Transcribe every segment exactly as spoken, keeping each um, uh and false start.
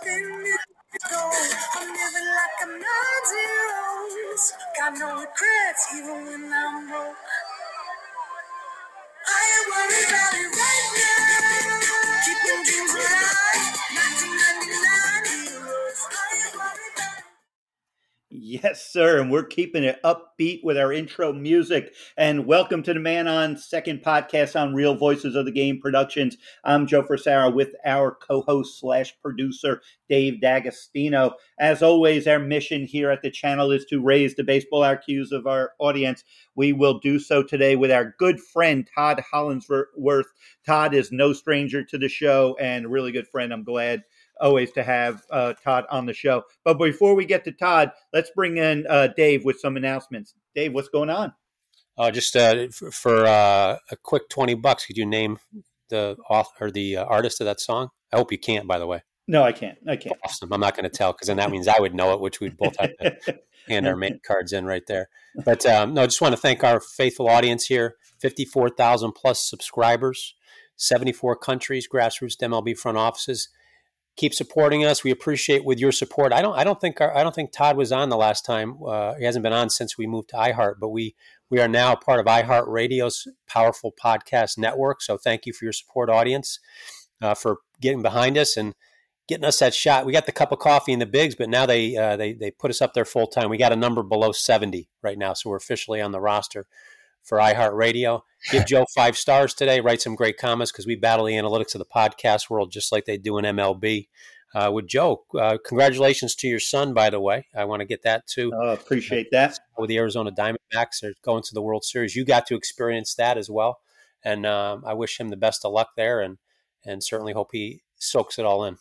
I'm living like I'm not zeros. Got no regrets even when I'm broke. I ain't worried about it right now. Keeping dreams alive. nineteen ninety-nine heroes. I ain't worried about it. Yes, sir, and we're keeping it upbeat with our intro music. And welcome to the Man on Second podcast on Real Voices of the Game Productions. I'm Joe Forsara with our co-host slash producer, Dave d'Agostino. As always, our mission here at the channel is to raise the baseball I Qs of our audience. We will do so today with our good friend, Todd Hollandsworth. Todd is no stranger to the show and a really good friend. I'm glad always to have uh, Todd on the show. But before we get to Todd, let's bring in uh, Dave with some announcements. Dave, what's going on? Uh, just uh, for, for uh, a quick twenty bucks, could you name the author or the uh, artist of that song? I hope you can't, by the way. No, I can't. I can't. Awesome. I'm not going to tell, because then that means I would know it, which we'd both have to hand our main cards in right there. But um, no, I just want to thank our faithful audience here, fifty-four thousand plus subscribers, seventy-four countries, grassroots M L B front offices. Keep supporting us. We appreciate with your support. I don't. I don't think. Our, I don't think Todd was on the last time. Uh, he hasn't been on since we moved to iHeart. But we we are now part of iHeartRadio's powerful podcast network. So thank you for your support, audience, uh, for getting behind us and getting us that shot. We got the cup of coffee and the bigs, but now they uh, they they put us up there full time. We got a number below seventy right now, so we're officially on the roster for iHeartRadio. Give Joe five stars today. Write some great comments, because we battle the analytics of the podcast world just like they do in M L B. Uh, with Joe, uh, congratulations to your son, by the way. I want to get that too. Oh, appreciate that. With the Arizona Diamondbacks, they're going to the World Series. You got to experience that as well. And um, I wish him the best of luck there, and and certainly hope he soaks it all in.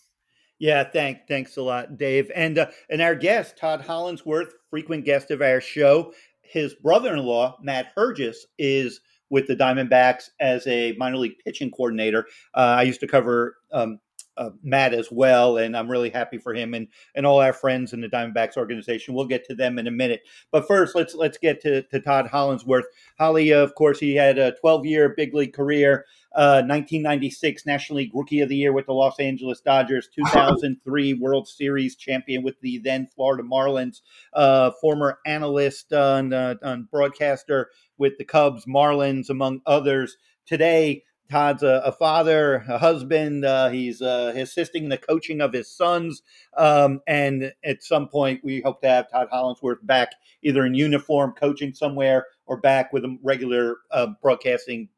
Yeah, thanks. Thanks a lot, Dave. And, uh, and our guest, Todd Hollandsworth, frequent guest of our show. His brother-in-law, Matt Herges, is with the Diamondbacks as a minor league pitching coordinator. Uh, I used to cover um, uh, Matt as well, and I'm really happy for him and, and all our friends in the Diamondbacks organization. We'll get to them in a minute. But first, let's let's get to, to Todd Hollandsworth. Holly, of course, he had a twelve-year big league career, uh, nineteen ninety-six National League Rookie of the Year with the Los Angeles Dodgers, two thousand three World Series champion with the then Florida Marlins, uh, former analyst on, uh, on broadcaster with the Cubs, Marlins, among others. Today, Todd's a, a father, a husband. Uh, he's uh, assisting the coaching of his sons. Um, and at some point, we hope to have Todd Hollandsworth back either in uniform coaching somewhere or back with a regular uh, broadcasting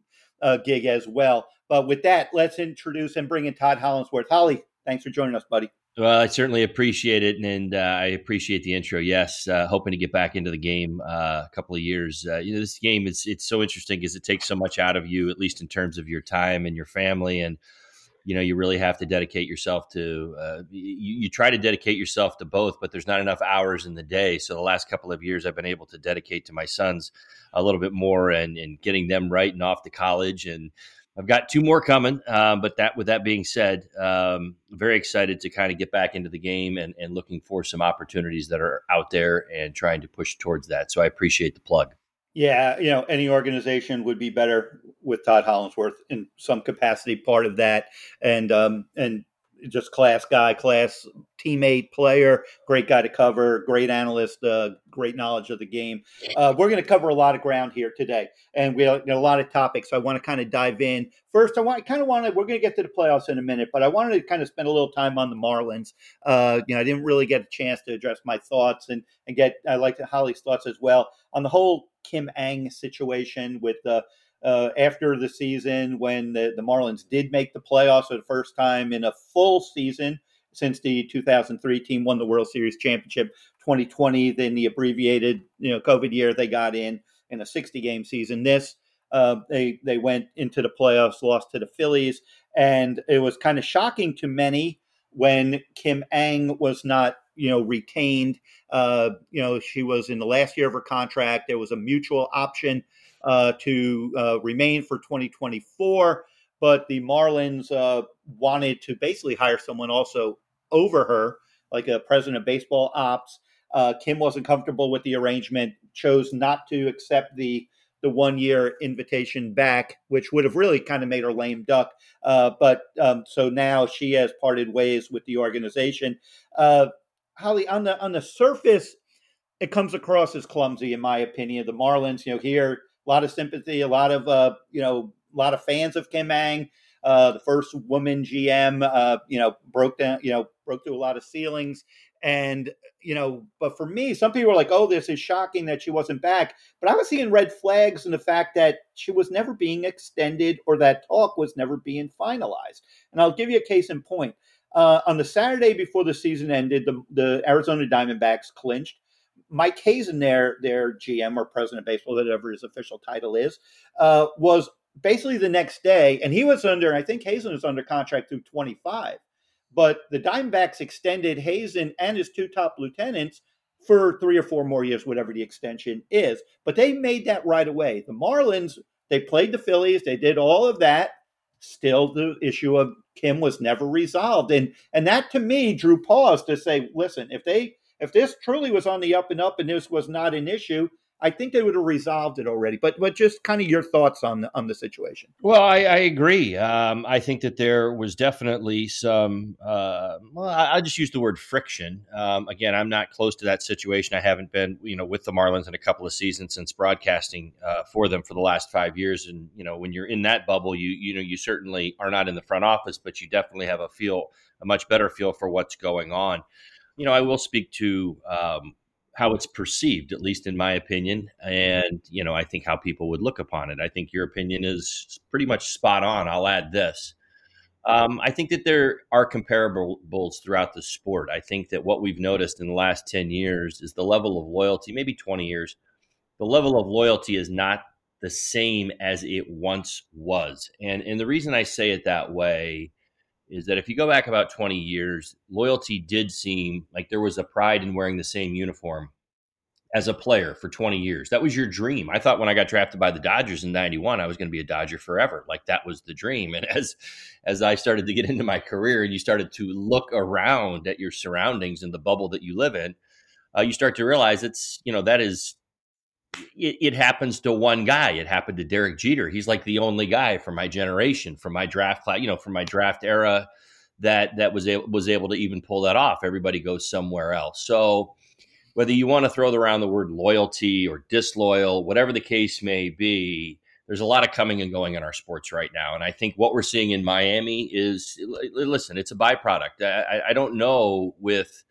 uh, gig as well. But with that, let's introduce and bring in Todd Hollandsworth. Holly, thanks for joining us, buddy. Well, I certainly appreciate it, and uh, I appreciate the intro. Yes, uh, hoping to get back into the game uh, a couple of years. Uh, you know, this game is it's so interesting because it takes so much out of you, at least in terms of your time and your family, and you know, you really have to dedicate yourself to. Uh, you, you try to dedicate yourself to both, but there's not enough hours in the day. So the last couple of years, I've been able to dedicate to my sons a little bit more, and and getting them right and off to college. And I've got two more coming, um, but that with that being said, um, very excited to kind of get back into the game and, and looking for some opportunities that are out there and trying to push towards that. So I appreciate the plug. Yeah, you know, any organization would be better with Todd Hollandsworth in some capacity, part of that, and um, and just class guy, class teammate, player, great guy to cover, great analyst, uh, great knowledge of the game. Uh, we're going to cover a lot of ground here today, and we have a lot of topics. So I want to kind of dive in. First, I want kind of want to, we're going to get to the playoffs in a minute, but I wanted to kind of spend a little time on the Marlins. Uh, you know, I didn't really get a chance to address my thoughts and, and get, I like to Holly's thoughts as well on the whole Kim Ng situation with the, uh, Uh, after the season when the, the Marlins did make the playoffs for the first time in a full season since the two thousand three team won the World Series championship. Twenty twenty, then the abbreviated, you know, COVID year, they got in in a sixty game season. This uh, they they went into the playoffs, lost to the Phillies, and it was kind of shocking to many when Kim Ng was not, you know, retained. Uh, you know, she was in the last year of her contract. There was a mutual option Uh, to uh, remain for twenty twenty-four, but the Marlins uh, wanted to basically hire someone also over her, like a president of baseball ops. Uh, Kim wasn't comfortable with the arrangement, chose not to accept the the one-year invitation back, which would have really kind of made her lame duck. Uh, but um, so now she has parted ways with the organization. Uh, Holly, on the on the surface, it comes across as clumsy, in my opinion. The Marlins, you know, here a lot of sympathy, a lot of uh, you know, a lot of fans of Kim Ng, uh, the first woman G M. Uh, you know, broke down, you know, broke through a lot of ceilings. And, you know, but for me, some people were like, oh, this is shocking that she wasn't back. But I was seeing red flags in the fact that she was never being extended or that talk was never being finalized. And I'll give you a case in point. Uh, on the Saturday before the season ended, the, the Arizona Diamondbacks clinched. Mike Hazen, their, their G M or president of baseball, whatever his official title is, uh, was basically the next day. And he was under, I think Hazen was under contract through twenty-five. But the Diamondbacks extended Hazen and his two top lieutenants for three or four more years, whatever the extension is. But they made that right away. The Marlins, they played the Phillies. They did all of that. Still, the issue of Kim was never resolved. And and that, to me, drew pause to say, listen, if they if this truly was on the up and up and this was not an issue, I think they would have resolved it already. But but just kind of your thoughts on the, on the situation. Well, I, I agree. Um, I think that there was definitely some, uh, well, I, I'll just use the word friction. Um, again, I'm not close to that situation. I haven't been, you know, with the Marlins in a couple of seasons since broadcasting uh, for them for the last five years. And, you know, when you're in that bubble, you you know, you certainly are not in the front office, but you definitely have a feel, a much better feel for what's going on. You know, I will speak to um how it's perceived, at least in my opinion. And, you know, I think how people would look upon it. I think your opinion is pretty much spot on. I'll add this. Um, I think that there are comparables throughout the sport. I think that what we've noticed in the last ten years is the level of loyalty, maybe twenty years, the level of loyalty is not the same as it once was. And, and the reason I say it that way is that if you go back about twenty years, loyalty did seem like there was a pride in wearing the same uniform as a player for twenty years. That was your dream. I thought when I got drafted by the Dodgers in ninety-one, I was going to be a Dodger forever. Like that was the dream. And as as I started to get into my career and you started to look around at your surroundings and the bubble that you live in, uh, you start to realize it's, you know, that is, it, it happens to one guy. It happened to Derek Jeter. He's like the only guy from my generation, from my draft class, you know, from my draft era that that was able, was able to even pull that off. Everybody goes somewhere else. So whether you want to throw around the word loyalty or disloyal, whatever the case may be, there's a lot of coming and going in our sports right now. And I think what we're seeing in Miami is, listen, it's a byproduct. I, I don't know with,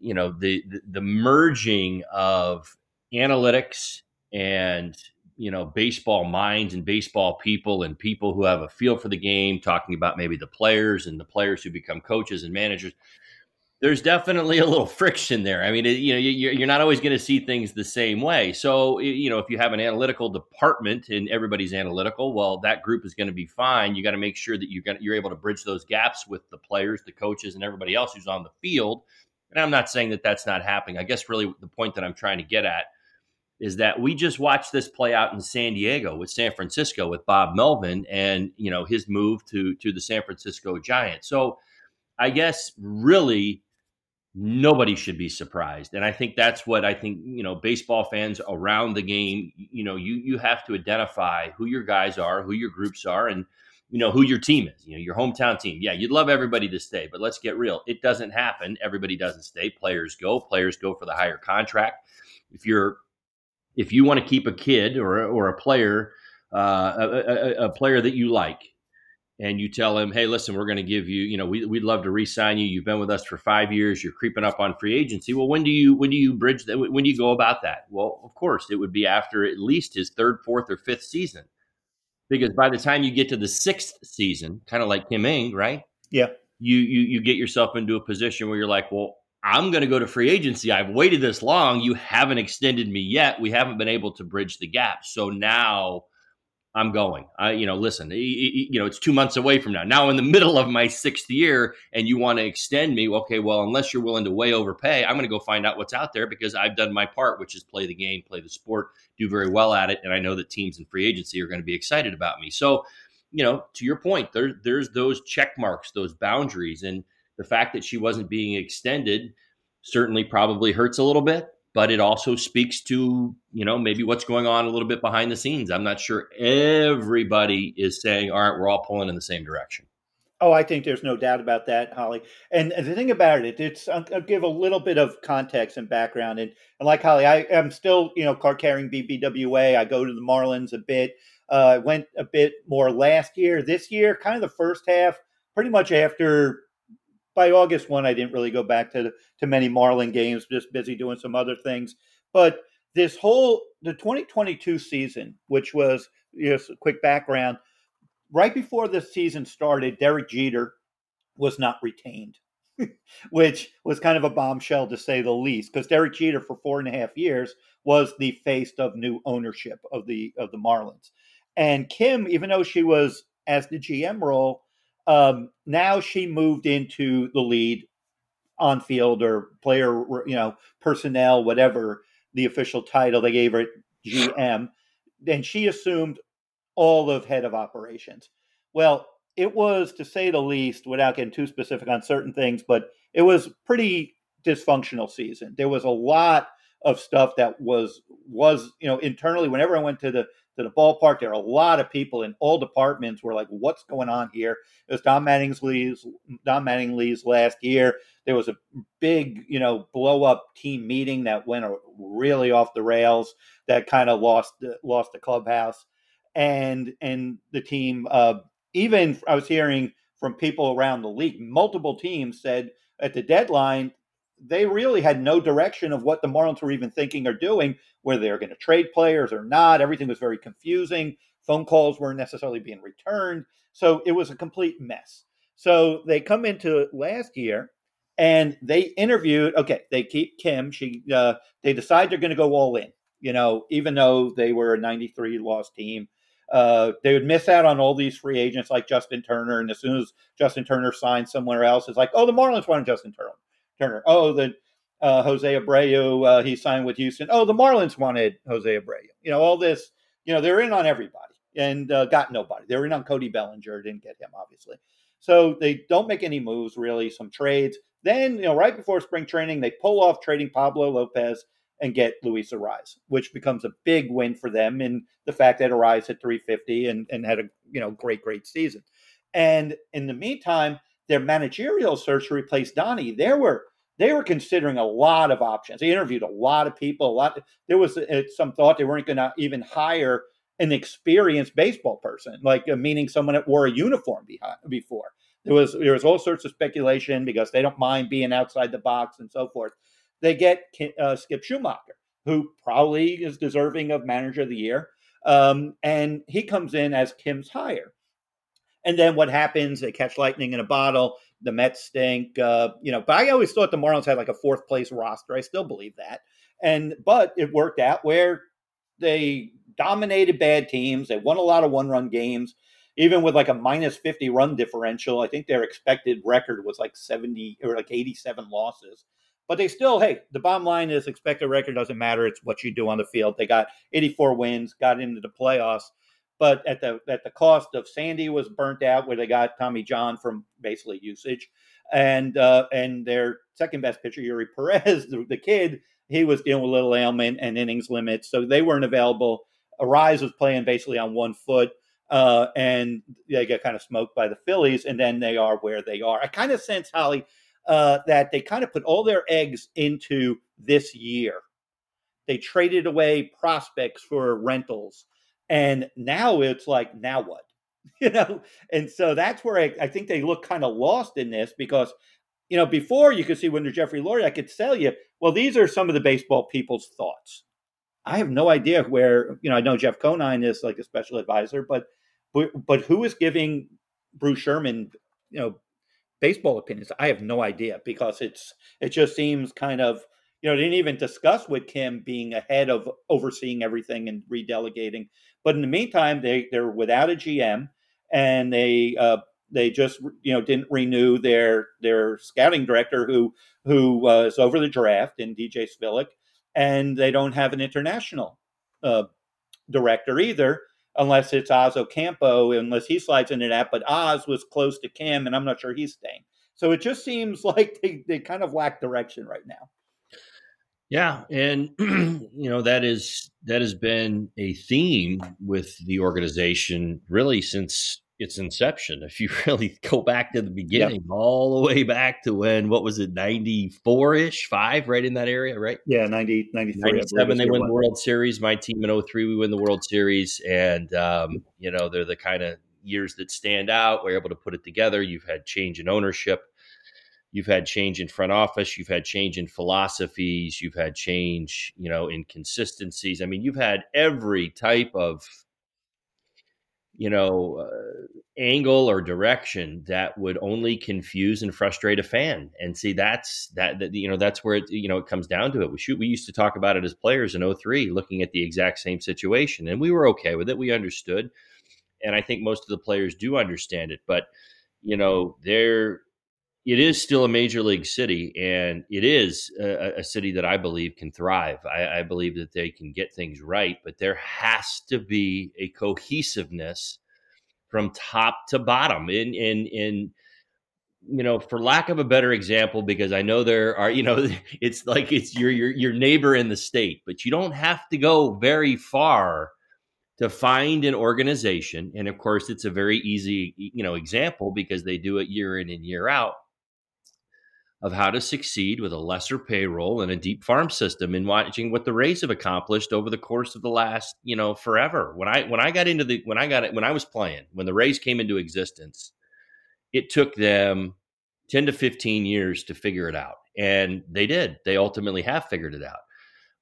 you know, the the, the merging of analytics and, you know, baseball minds and baseball people and people who have a feel for the game, talking about maybe the players and the players who become coaches and managers. There's definitely a little friction there. I mean, you know, you're not always going to see things the same way. So, you know, if you have an analytical department and everybody's analytical, well, that group is going to be fine. You got to make sure that you're going to, you're able to bridge those gaps with the players, the coaches, and everybody else who's on the field. And I'm not saying that that's not happening. I guess really the point that I'm trying to get at is that we just watched this play out in San Diego with San Francisco with Bob Melvin and, you know, his move to to the San Francisco Giants. So I guess really nobody should be surprised. And I think that's what I think, you know, baseball fans around the game, you know, you you have to identify who your guys are, who your groups are, and, you know, who your team is, you know, your hometown team. Yeah, you'd love everybody to stay, but let's get real. It doesn't happen. Everybody doesn't stay. Players go. Players go for the higher contract. If you're If you want to keep a kid or or a player, uh, a, a, a player that you like, and you tell him, hey, listen, we're going to give you, you know, we, we'd love to re-sign you. You've been with us for five years. You're creeping up on free agency. Well, when do you when do you bridge that? When do you go about that? Well, of course, it would be after at least his third, fourth, or fifth season, because by the time you get to the sixth season, kind of like Kim Ng, right? Yeah, you you you get yourself into a position where you're like, well, I'm going to go to free agency. I've waited this long. You haven't extended me yet. We haven't been able to bridge the gap. So now I'm going. I, you know, listen, you know, it's two months away from now. Now in the middle of my sixth year and you want to extend me. Okay, well, unless you're willing to way overpay, I'm going to go find out what's out there because I've done my part, which is play the game, play the sport, do very well at it. And I know that teams in free agency are going to be excited about me. So, you know, to your point, there, there's those check marks, those boundaries. And the fact that she wasn't being extended certainly probably hurts a little bit. but it also speaks to, you know, maybe what's going on a little bit behind the scenes. I'm not sure everybody is saying, all right, we're all pulling in the same direction. Oh, I think there's no doubt about that, Holly. And the thing about it, it's I'll give a little bit of context and background. And, and like Holly, I am still, you know, card carrying B B W A. I go to the Marlins a bit. I uh, went a bit more last year. This year, kind of the first half, pretty much after by August first, I didn't really go back to to many Marlin games, just busy doing some other things. But this whole the twenty twenty-two season, which was just a quick background. Right before this season started, Derek Jeter was not retained, which was kind of a bombshell to say the least, because Derek Jeter for four and a half years was the face of new ownership of the of the Marlins. And Kim, even though she was as the G M role, um, now she moved into the lead on field or player, you know, personnel, whatever the official title they gave her at G M. And she assumed all of head of operations. Well, it was, to say the least, without getting too specific on certain things, but it was pretty dysfunctional season. There was a lot of stuff that was, was, you know, internally, whenever I went to the, to the ballpark, there are a lot of people in all departments were like, what's going on here? It was Don Mattingly's, Don Mattingly's last year. There was a big, you know, blow up team meeting that went really off the rails that kind of lost, lost the clubhouse. And and the team, uh, even I was hearing from people around the league, multiple teams said at the deadline, they really had no direction of what the Marlins were even thinking or doing, whether they were going to trade players or not. Everything was very confusing. Phone calls weren't necessarily being returned. So it was a complete mess. So they come into last year and they interviewed, okay, they keep Kim. She uh, they decide they're going to go all in, you know, even though they were a ninety-three loss team. Uh, they would miss out on all these free agents like Justin Turner. And as soon as Justin Turner signed somewhere else, it's like, oh, the Marlins wanted Justin Turner. Turner. Oh, the uh, Jose Abreu, uh, he signed with Houston. Oh, the Marlins wanted Jose Abreu. You know, all this, you know, they're in on everybody and uh, got nobody. They were in on Cody Bellinger. Didn't get him, obviously. So they don't make any moves, really, some trades. Then, you know, right before spring training, they pull off trading Pablo Lopez and get Luis Arraez, which becomes a big win for them in the fact that Arraez hit three fifty and, and had a you know great, great season. And in the meantime, their managerial search to replace Donnie, there were they were considering a lot of options. They interviewed a lot of people. A lot. There was some thought they weren't going to even hire an experienced baseball person, like meaning someone that wore a uniform before. There was there was all sorts of speculation because they don't mind being outside the box and so forth. They get uh, Skip Schumacher, who probably is deserving of Manager of the Year. Um, and he comes in as Kim's hire. And then what happens, they catch lightning in a bottle. The Mets stink. Uh, you know, but I always thought the Marlins had like a fourth place roster. I still believe that. And But it worked out where they dominated bad teams. They won a lot of one-run games. Even with like a minus fifty run differential, I think their expected record was like seventy or like eighty-seven losses. But they still, hey, the bottom line is expected record doesn't matter. It's what you do on the field. They got eighty-four wins, got into the playoffs, but at the at the cost of Sandy was burnt out, where they got Tommy John from basically usage, and uh, and their second best pitcher Yuri Perez, the, the kid, he was dealing with a little ailment and innings limits, so they weren't available. Arraez was playing basically on one foot, uh, and they got kind of smoked by the Phillies, and then they are where they are. I kind of sense, Holly, Uh, that they kind of put all their eggs into this year. They traded away prospects for rentals. And now it's like, now what? You know? And so that's where I, I think they look kind of lost in this because, you know, before you could see when there's Jeffrey Lurie, I could tell you, well, these are some of the baseball people's thoughts. I have no idea where, you know, I know Jeff Conine is like a special advisor, but but, but who is giving Bruce Sherman, you know, baseball opinions? I have no idea because it's it just seems kind of, you know, they didn't even discuss with Kim being ahead of overseeing everything and redelegating. But in the meantime, they, they're without a G M and they uh, they just, you know, didn't renew their their scouting director who who uh, is over the draft and D J Svilick. And they don't have an international uh, director either. Unless it's Oz Ocampo, unless he slides into that. But Oz was close to Kim, and I'm not sure he's staying. So it just seems like they, they kind of lack direction right now. Yeah. And, you know, that is that has been a theme with the organization really since its inception. If you really go back to the beginning, yep. all the way back to when, what was it, ninety-four-ish, five, right in that area, right? Yeah, ninety, ninety-three. ninety-seven, they win the World Series. My team in oh three, we win the World Series. And, um, you know, they're the kind of years that stand out. We're able to put it together. You've had change in ownership. You've had change in front office. You've had change in philosophies. You've had change, you know, in consistencies. I mean, you've had every type of, you know, uh, angle or direction that would only confuse and frustrate a fan. And see, that's that, that you know, that's where, it, you know, it comes down to it. We shoot. We used to talk about it as players in oh three, looking at the exact same situation, and we were okay with it. We understood. And I think most of the players do understand it, but, you know, they're, it is still a major league city, and it is a, a city that I believe can thrive. I, I believe that they can get things right, but there has to be a cohesiveness from top to bottom. In, in, in, you know, for lack of a better example, because I know there are, you know, it's like it's your, your, your neighbor in the state, but you don't have to go very far to find an organization. And of course, it's a very easy, you know, example because they do it year in and year out, of how to succeed with a lesser payroll and a deep farm system, and watching what the Rays have accomplished over the course of the last, you know, forever. When I, when I got into the, when I got it, when I was playing, when the Rays came into existence, it took them ten to fifteen years to figure it out. And they did. They ultimately have figured it out.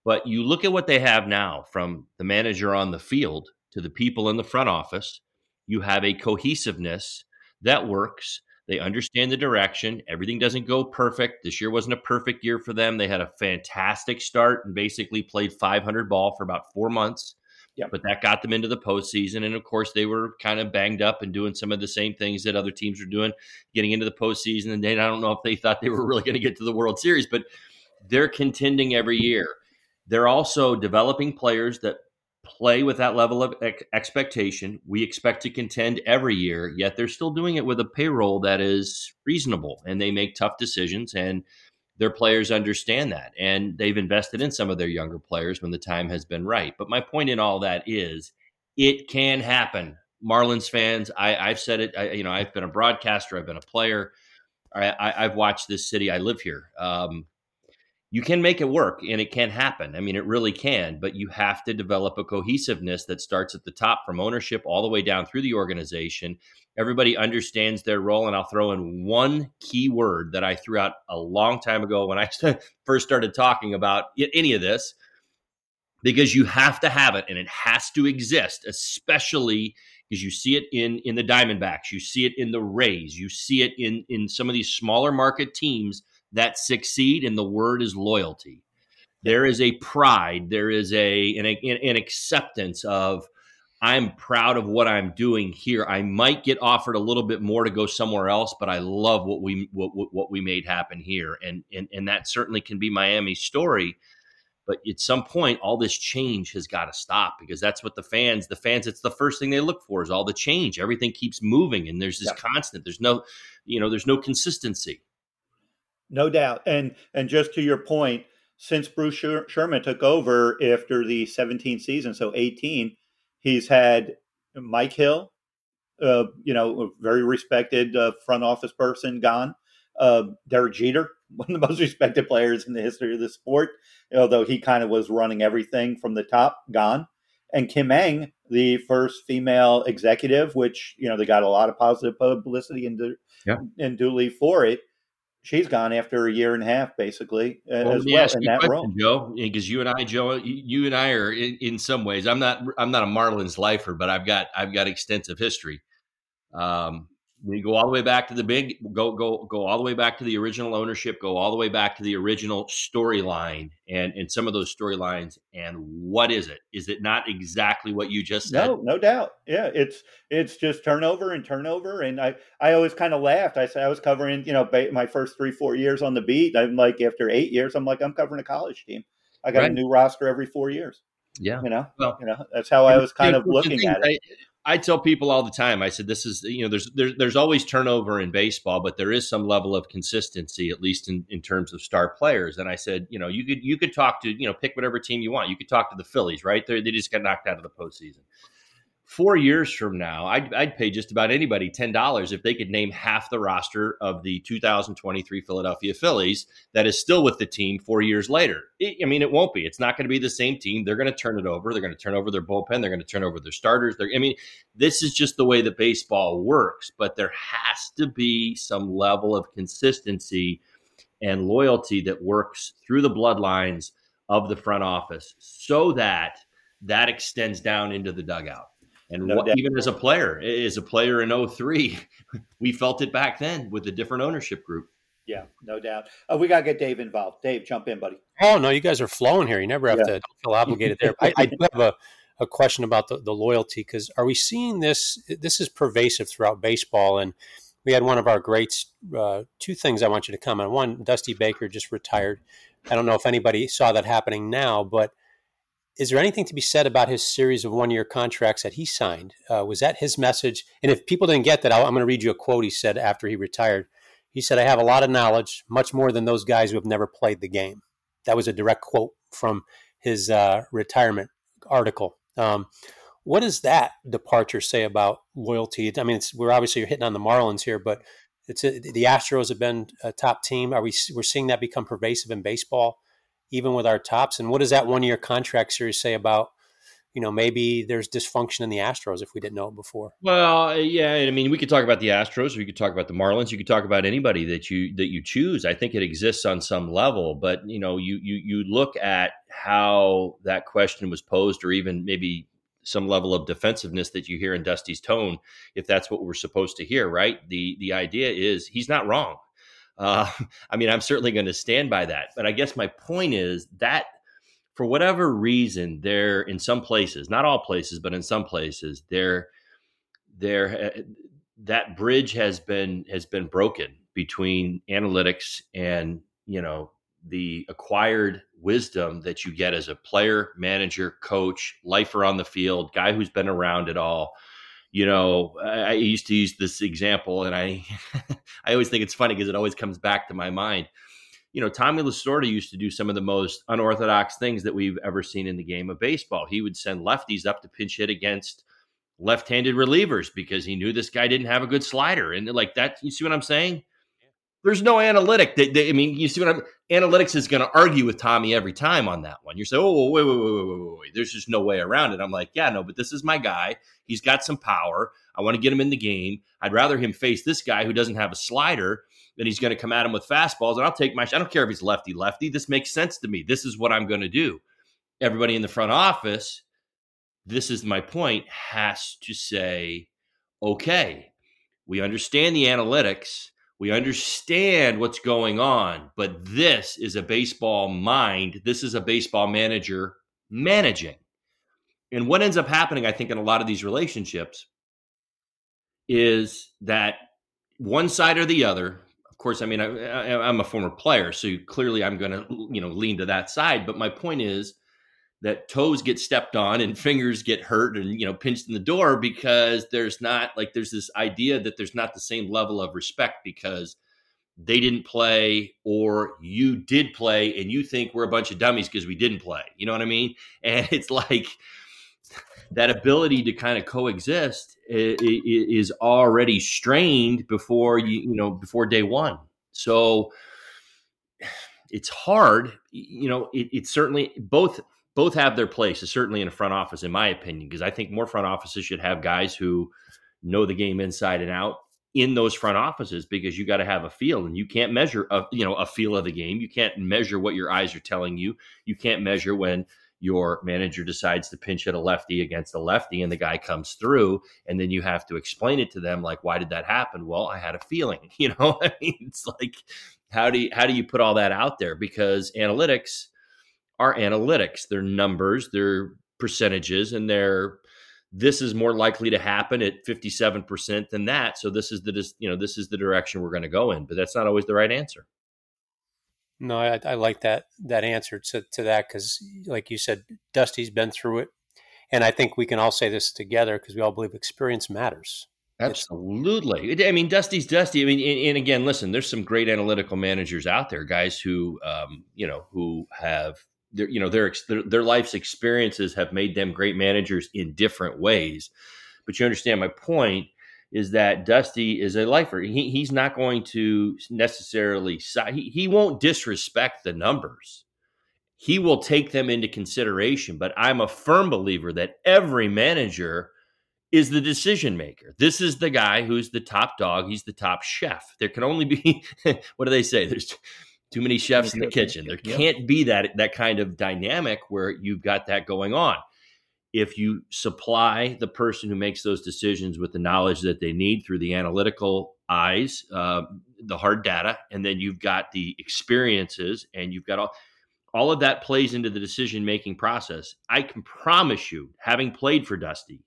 But you look at what they have now, from the manager on the field to the people in the front office, you have a cohesiveness that works. They understand the direction. Everything doesn't go perfect. This year wasn't a perfect year for them. They had a fantastic start and basically played five hundred ball for about four months. Yep. But that got them into the postseason. And, of course, they were kind of banged up and doing some of the same things that other teams were doing, getting into the postseason. And then I don't know if they thought they were really going to get to the World Series, but they're contending every year. They're also developing players that play with that level of ex- expectation. We expect to contend every year, yet they're still doing it with a payroll that is reasonable, and they make tough decisions, and their players understand that. And they've invested in some of their younger players when the time has been right. But my point in all that is it can happen. Marlins fans, I, I've said it, I, you know, I've been a broadcaster, I've been a player. I, I, I've watched this city. I live here. Um, You can make it work, and it can happen. I mean, it really can, but you have to develop a cohesiveness that starts at the top, from ownership all the way down through the organization. Everybody understands their role, and I'll throw in one key word that I threw out a long time ago when I first started talking about any of this, because you have to have it, and it has to exist, especially because you see it in, in the Diamondbacks. You see it in the Rays. You see it in, in some of these smaller market teams that succeed, and the word is loyalty. There is a pride. There is a an, an acceptance of, I'm proud of what I'm doing here. I might get offered a little bit more to go somewhere else, but I love what we what what we made happen here. And and and that certainly can be Miami's story. But at some point, all this change has got to stop, because that's what the fans, the fans, it's the first thing they look for, is all the change. Everything keeps moving, and there's this yeah. constant. There's no, you know, there's no consistency. No doubt. And and just to your point, since Bruce Sherman took over after the seventeen season, so eighteen, he's had Mike Hill, uh, you know, a very respected uh, front office person, gone. Uh, Derek Jeter, one of the most respected players in the history of the sport, although he kind of was running everything from the top, gone. And Kim Ng, the first female executive, which, you know, they got a lot of positive publicity and, du- yeah. and duly for it. She's gone after a year and a half, basically, well, as well in that question, role. Joe, because you and I, Joe, you and I are in, in some ways. I'm not. I'm not a Marlins lifer, but I've got. I've got extensive history. Um, we go all the way back to the big. Go go go all the way back to the original ownership. Go all the way back to the original storyline, and and some of those storylines. And what is it? Is it not exactly what you just said? No, no doubt. Yeah, it's it's just turnover and turnover. And I, I always kind of laughed. I said I was covering, you know, my first three four years on the beat. I'm like, after eight years, I'm like, I'm covering a college team. I got right. a new roster every four years. Yeah, you know, well, you know, that's how I was kind of looking at it. I, I tell people all the time, I said, this is, you know, there's, there's, there's always turnover in baseball, but there is some level of consistency, at least in, in terms of star players. And I said, you know, you could, you could talk to, you know, pick whatever team you want. You could talk to the Phillies, right? They're, they just got knocked out of the postseason. Four years from now, I'd, I'd pay just about anybody ten dollars if they could name half the roster of the two thousand twenty-three Philadelphia Phillies that is still with the team four years later. It, I mean, it won't be. It's not going to be the same team. They're going to turn it over. They're going to turn over their bullpen. They're going to turn over their starters. They're, I mean, this is just the way that baseball works, but there has to be some level of consistency and loyalty that works through the bloodlines of the front office so that that extends down into the dugout. And no what, even as a player, as a player in oh three, we felt it back then with a different ownership group. Yeah, no doubt. Oh, we got to get Dave involved. Dave, jump in, buddy. Oh, no, you guys are flowing here. You never have yeah. to don't feel obligated there. I, I do have a, a question about the, the loyalty, because are we seeing this? This is pervasive throughout baseball. And we had one of our greats, uh, two things I want you to comment. One, Dusty Baker just retired. I don't know if anybody saw that happening now, but is there anything to be said about his series of one-year contracts that he signed? Uh, was that his message? And if people didn't get that, I'll, I'm going to read you a quote he said after he retired. He said, "I have a lot of knowledge, much more than those guys who have never played the game." That was a direct quote from his uh, retirement article. Um, what does that departure say about loyalty? I mean, it's, we're obviously hitting on the Marlins here, but it's a, the Astros have been a top team. Are we we're seeing that become pervasive in baseball, even with our tops? And what does that one-year contract series say about, you know, maybe there's dysfunction in the Astros if we didn't know it before? Well, yeah, I mean, we could talk about the Astros, we could talk about the Marlins, you could talk about anybody that you that you choose. I think it exists on some level, but, you know, you you you look at how that question was posed, or even maybe some level of defensiveness that you hear in Dusty's tone, if that's what we're supposed to hear, right? The the idea is he's not wrong. Uh, I mean, I'm certainly going to stand by that. But I guess my point is that for whatever reason, there in some places, not all places, but in some places, there, there, that bridge has been has been broken between analytics and, you know, the acquired wisdom that you get as a player, manager, coach, lifer on the field, guy who's been around it all. You know, I used to use this example, and I I always think it's funny because it always comes back to my mind. You know, Tommy Lasorda used to do some of the most unorthodox things that we've ever seen in the game of baseball. He would send lefties up to pinch hit against left-handed relievers because he knew this guy didn't have a good slider. And like that, you see what I'm saying? There's no analytic. That, that, I mean, you see what I'm analytics is going to argue with Tommy every time on that one. You're saying, oh, wait, wait, wait, wait, wait, wait. There's just no way around it. I'm like, yeah, no, but this is my guy. He's got some power. I want to get him in the game. I'd rather him face this guy who doesn't have a slider than he's going to come at him with fastballs. And I'll take my shot. I don't care if he's lefty, lefty. This makes sense to me. This is what I'm going to do. Everybody in the front office, this is my point, has to say, okay, we understand the analytics. We understand what's going on, but this is a baseball mind. This is a baseball manager managing. And what ends up happening, I think, in a lot of these relationships is that one side or the other, of course, I mean, I, I, I'm a former player, so clearly I'm going to, you know, lean to that side. But my point is that toes get stepped on and fingers get hurt and, you know, pinched in the door because there's not like there's this idea that there's not the same level of respect because they didn't play or you did play and you think we're a bunch of dummies because we didn't play. You know what I mean? And it's like that ability to kind of coexist is already strained before, you, you know, before day one. So it's hard. You know, it, it's certainly both. Both have their place, certainly in a front office, in my opinion, because I think more front offices should have guys who know the game inside and out in those front offices, because you got to have a feel, and you can't measure a, you know, a feel of the game. You can't measure what your eyes are telling you. You can't measure when your manager decides to pinch at a lefty against a lefty and the guy comes through, and then you have to explain it to them. Like, why did that happen? Well, I had a feeling, you know, I mean, it's like, how do you, how do you put all that out there? Because analytics are analytics, their numbers, their percentages, and their this is more likely to happen at fifty-seven percent than that. So this is the you know this is the direction we're going to go in, but that's not always the right answer. No, I, I like that that answer to to that because, like you said, Dusty's been through it. And I think we can all say this together because we all believe experience matters. Absolutely. I mean, Dusty's Dusty. I mean, and, and again, listen, there's some great analytical managers out there, guys who, um, you know, who have, their, you know, their, their their life's experiences have made them great managers in different ways. But you understand my point is that Dusty is a lifer. He he's not going to necessarily he he won't disrespect the numbers. He will take them into consideration. But I'm a firm believer that every manager is the decision maker. This is the guy who's the top dog. He's the top chef. There can only be, what do they say? There's too many chefs in the kitchen. There can't be that, that kind of dynamic where you've got that going on. If you supply the person who makes those decisions with the knowledge that they need through the analytical eyes, uh, the hard data, and then you've got the experiences and you've got all, all of that plays into the decision-making process. I can promise you, having played for Dusty,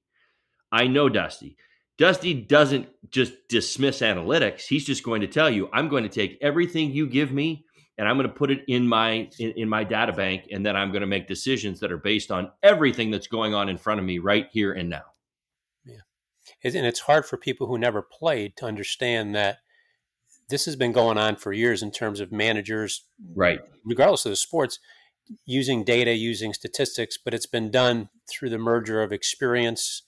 I know Dusty. Dusty doesn't just dismiss analytics. He's just going to tell you, I'm going to take everything you give me and I'm going to put it in my in, in my data bank, and then I'm going to make decisions that are based on everything that's going on in front of me right here and now. Yeah, and it's hard for people who never played to understand that this has been going on for years in terms of managers, right? Regardless of the sports, using data, using statistics, but it's been done through the merger of experience,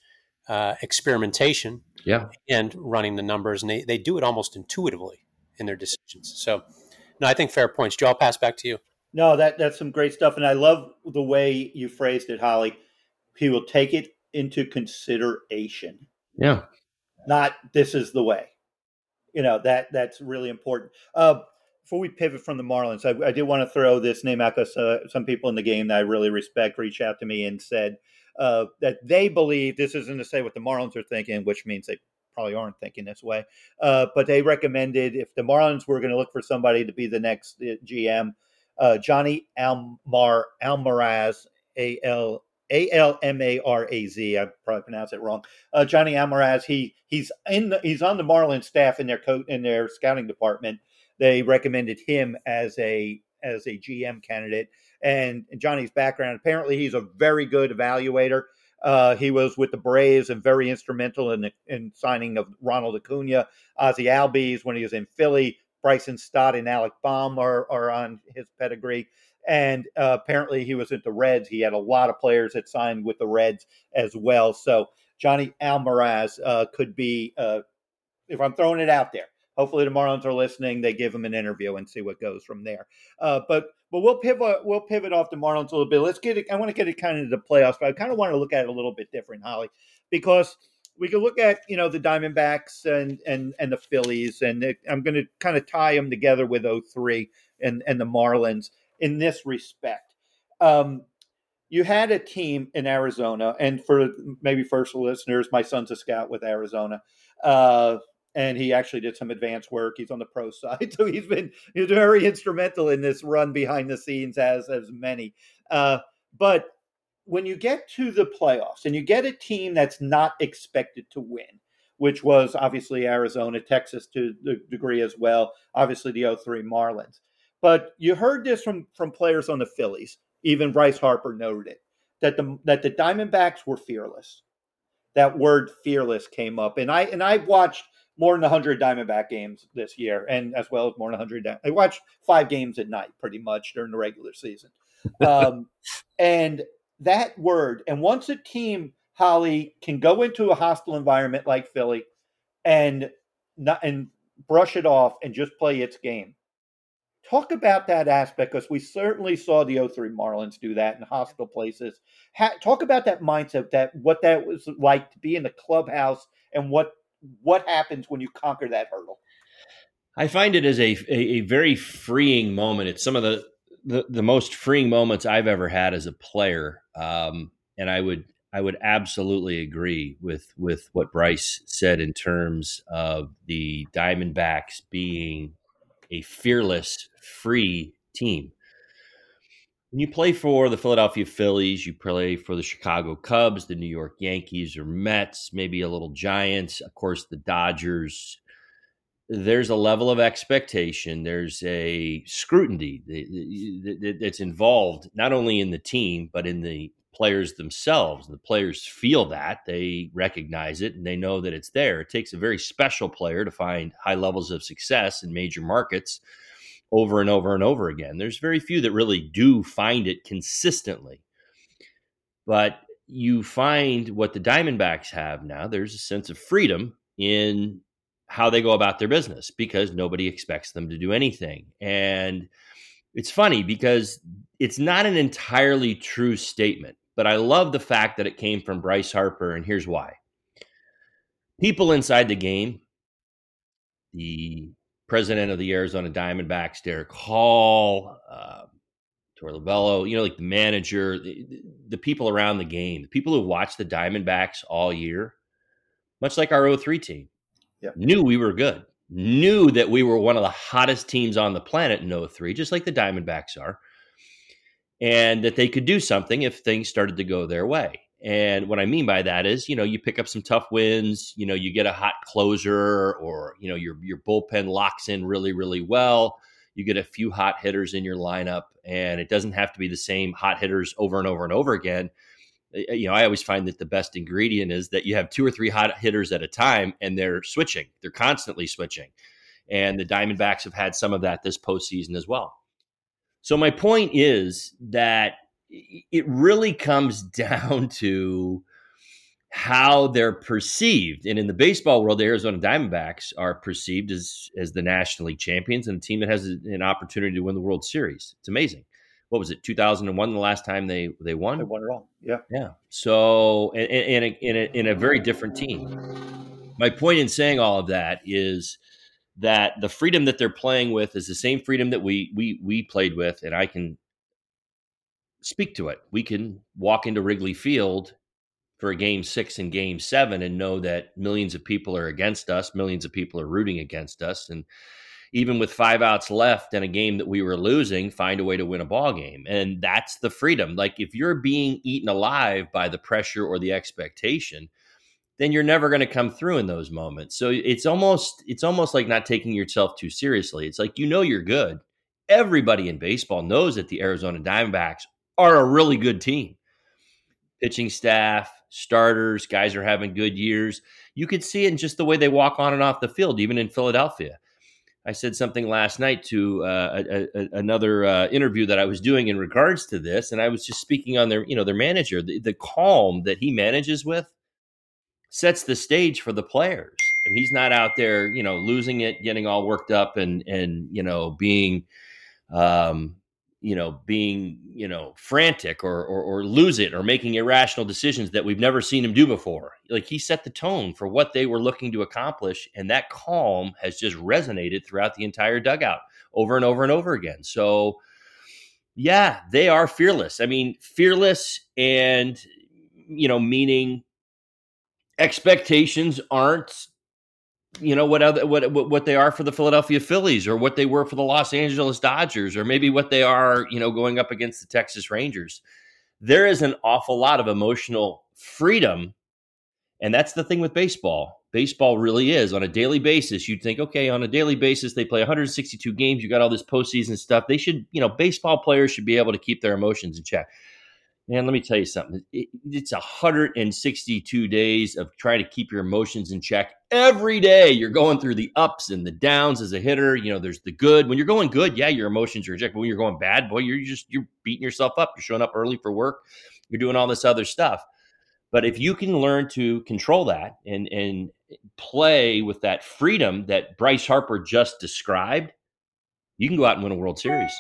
Uh, experimentation, yeah, and running the numbers, and they, they do it almost intuitively in their decisions. So, no, I think fair points. Joe, I'll pass back to you. No, that that's some great stuff, and I love the way you phrased it, Holly. He will take it into consideration. Yeah, not this is the way. You know, that that's really important. Uh, before we pivot from the Marlins, I, I did want to throw this name out because uh, some people in the game that I really respect reached out to me and said, Uh, that they believe, this isn't to say what the Marlins are thinking, which means they probably aren't thinking this way, uh, but they recommended if the Marlins were going to look for somebody to be the next uh, G M, uh, Johnny Almar, Almaraz, A-L, A L M A R A Z, I probably pronounced it wrong, uh, Johnny Almaraz, he he's in the, he's on the Marlins staff in their co- in their scouting department. They recommended him as a as a G M candidate. And Johnny's background, apparently he's a very good evaluator. Uh, he was with the Braves and very instrumental in the in signing of Ronald Acuna, Ozzie Albies when he was in Philly, Bryson Stott and Alec Bohm are, are on his pedigree. And uh, apparently he was at the Reds. He had a lot of players that signed with the Reds as well. So Johnny Almaraz uh, could be, uh, if I'm throwing it out there, hopefully the Marlins are listening. They give him an interview and see what goes from there. Uh, but but we'll pivot we'll pivot off the Marlins a little bit. Let's get it. I want to get it kind of to the playoffs, but I kind of want to look at it a little bit different, Holly, because we can look at you know the Diamondbacks and and and the Phillies, and it, I'm going to kind of tie them together with oh three and and the Marlins in this respect. Um, you had a team in Arizona, and for maybe first listeners, my son's a scout with Arizona. Uh, And he actually did some advanced work. He's on the pro side, so he's been he's very instrumental in this run behind the scenes, as as many. Uh, but when you get to the playoffs and you get a team that's not expected to win, which was obviously Arizona, Texas to the degree as well, obviously the oh three Marlins. But you heard this from from players on the Phillies. Even Bryce Harper noted it, that the that the Diamondbacks were fearless. That word fearless came up, and I and I watched more than one hundred Diamondback games this year, and as well as more than one hundred. I watched five games at night pretty much during the regular season. Um, and that word, and once a team, Holly, can go into a hostile environment like Philly and not, and brush it off and just play its game. Talk about that aspect, because we certainly saw the oh three Marlins do that in hostile places. Ha- talk about that mindset, that what that was like to be in the clubhouse and what What happens when you conquer that hurdle? I find it as a, a, a very freeing moment. It's some of the, the, the most freeing moments I've ever had as a player. Um, and I would I would absolutely agree with with what Bryce said in terms of the Diamondbacks being a fearless, free team. When you play for the Philadelphia Phillies, you play for the Chicago Cubs, the New York Yankees or Mets, maybe a little Giants, of course, the Dodgers. There's a level of expectation. There's a scrutiny that's involved not only in the team, but in the players themselves. The players feel that. They recognize it, and they know that it's there. It takes a very special player to find high levels of success in major markets over and over and over again. There's very few that really do find it consistently. But you find what the Diamondbacks have now. There's a sense of freedom in how they go about their business because nobody expects them to do anything. And it's funny because it's not an entirely true statement, but I love the fact that it came from Bryce Harper, and here's why. People inside the game, the president of the Arizona Diamondbacks, Derek Hall, uh, Torey Lovullo, you know, like the manager, the, the people around the game, the people who watched the Diamondbacks all year, much like our oh three team, yep, knew we were good, knew that we were one of the hottest teams on the planet in oh three, just like the Diamondbacks are, and that they could do something if things started to go their way. And what I mean by that is, you know, you pick up some tough wins, you know, you get a hot closer, or, you know, your your bullpen locks in really, really well. You get a few hot hitters in your lineup, and it doesn't have to be the same hot hitters over and over and over again. You know, I always find that the best ingredient is that you have two or three hot hitters at a time, and they're switching. They're constantly switching. And the Diamondbacks have had some of that this postseason as well. So my point is that it really comes down to how they're perceived. And in the baseball world, the Arizona Diamondbacks are perceived as, as the National League champions and a team that has an opportunity to win the World Series. It's amazing. What was it, two thousand one, the last time they, they won? They won it all, yeah. Yeah, so in and, and, and a, and a very different team. My point in saying all of that is that the freedom that they're playing with is the same freedom that we we we played with, and I can speak to it. We can walk into Wrigley Field for a game six and game seven and know that millions of people are against us, millions of people are rooting against us, and even with five outs left and a game that we were losing, find a way to win a ball game. And that's the freedom. Like if you're being eaten alive by the pressure or the expectation, then you're never going to come through in those moments. So it's almost, it's almost like not taking yourself too seriously. It's like, you know, you're good. Everybody in baseball knows that the Arizona Diamondbacks are a really good team. Pitching staff, starters, guys are having good years. You could see it in just the way they walk on and off the field, even in Philadelphia. I said something last night to uh, a, a, another uh, interview that I was doing in regards to this, and I was just speaking on their, you know, their manager. The, the calm that he manages with sets the stage for the players. And he's not out there, you know, losing it, getting all worked up, and and you know, being, um, you know, being, you know, frantic or, or or lose it or making irrational decisions that we've never seen him do before. Like he set the tone for what they were looking to accomplish. And that calm has just resonated throughout the entire dugout over and over and over again. So yeah, they are fearless. I mean, fearless and, you know, meaning expectations aren't, you know, what other, what what they are for the Philadelphia Phillies or what they were for the Los Angeles Dodgers or maybe what they are, you know, going up against the Texas Rangers. There is an awful lot of emotional freedom. And that's the thing with baseball. Baseball really is on a daily basis. You'd think, okay, on a daily basis, they play one hundred sixty-two games. You got all this postseason stuff. They should, you know, baseball players should be able to keep their emotions in check. Man, let me tell you something. It, it's one hundred sixty-two days of trying to keep your emotions in check. Every day you're going through the ups and the downs as a hitter. You know, there's the good. When you're going good, yeah, your emotions are in check. But when you're going bad, boy, you're just you're beating yourself up. You're showing up early for work. You're doing all this other stuff. But if you can learn to control that and and play with that freedom that Bryce Harper just described, you can go out and win a World Series.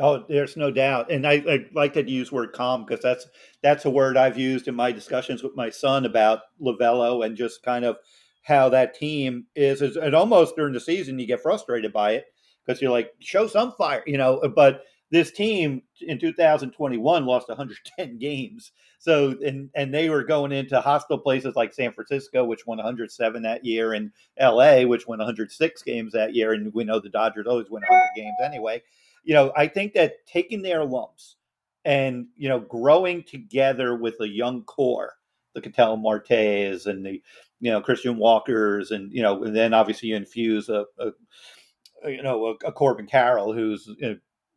Oh, there's no doubt. And I, I like to use word calm because that's that's a word I've used in my discussions with my son about Lovullo and just kind of how that team is. is and almost during the season, you get frustrated by it because you're like, show some fire, you know. But this team in two thousand twenty-one lost one hundred ten games. So and, and they were going into hostile places like San Francisco, which won one hundred seven that year, and L A, which won one hundred six games that year. And we know the Dodgers always win one hundred games anyway. You know, I think that taking their lumps and, you know, growing together with a young core, the Ketel Martes and the, you know, Christian Walkers and, you know, and then obviously you infuse a, a you know, a, a Corbin Carroll who's you know,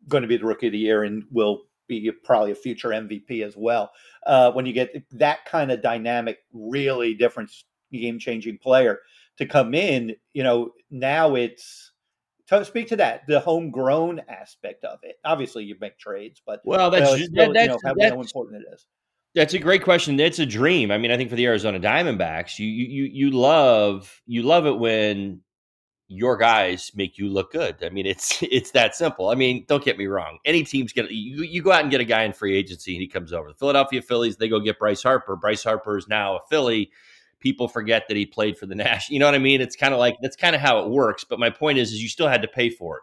going to be the rookie of the year and will be probably a future M V P as well. Uh, when you get that kind of dynamic, really different game-changing player to come in, you know, now it's to speak to that, the homegrown aspect of it. Obviously, you make trades, but well, that's you know, just, still, that's, you know, how, that's how important it is. That's a great question. That's a dream. I mean, I think for the Arizona Diamondbacks, you you you love you love it when your guys make you look good. I mean, it's it's that simple. I mean, don't get me wrong. Any team's gonna you, you go out and get a guy in free agency and he comes over. The Philadelphia Phillies, they go get Bryce Harper. Bryce Harper is now a Philly. People forget that he played for the Nash. You know what I mean? It's kind of like that's kind of how it works. But my point is, is you still had to pay for it.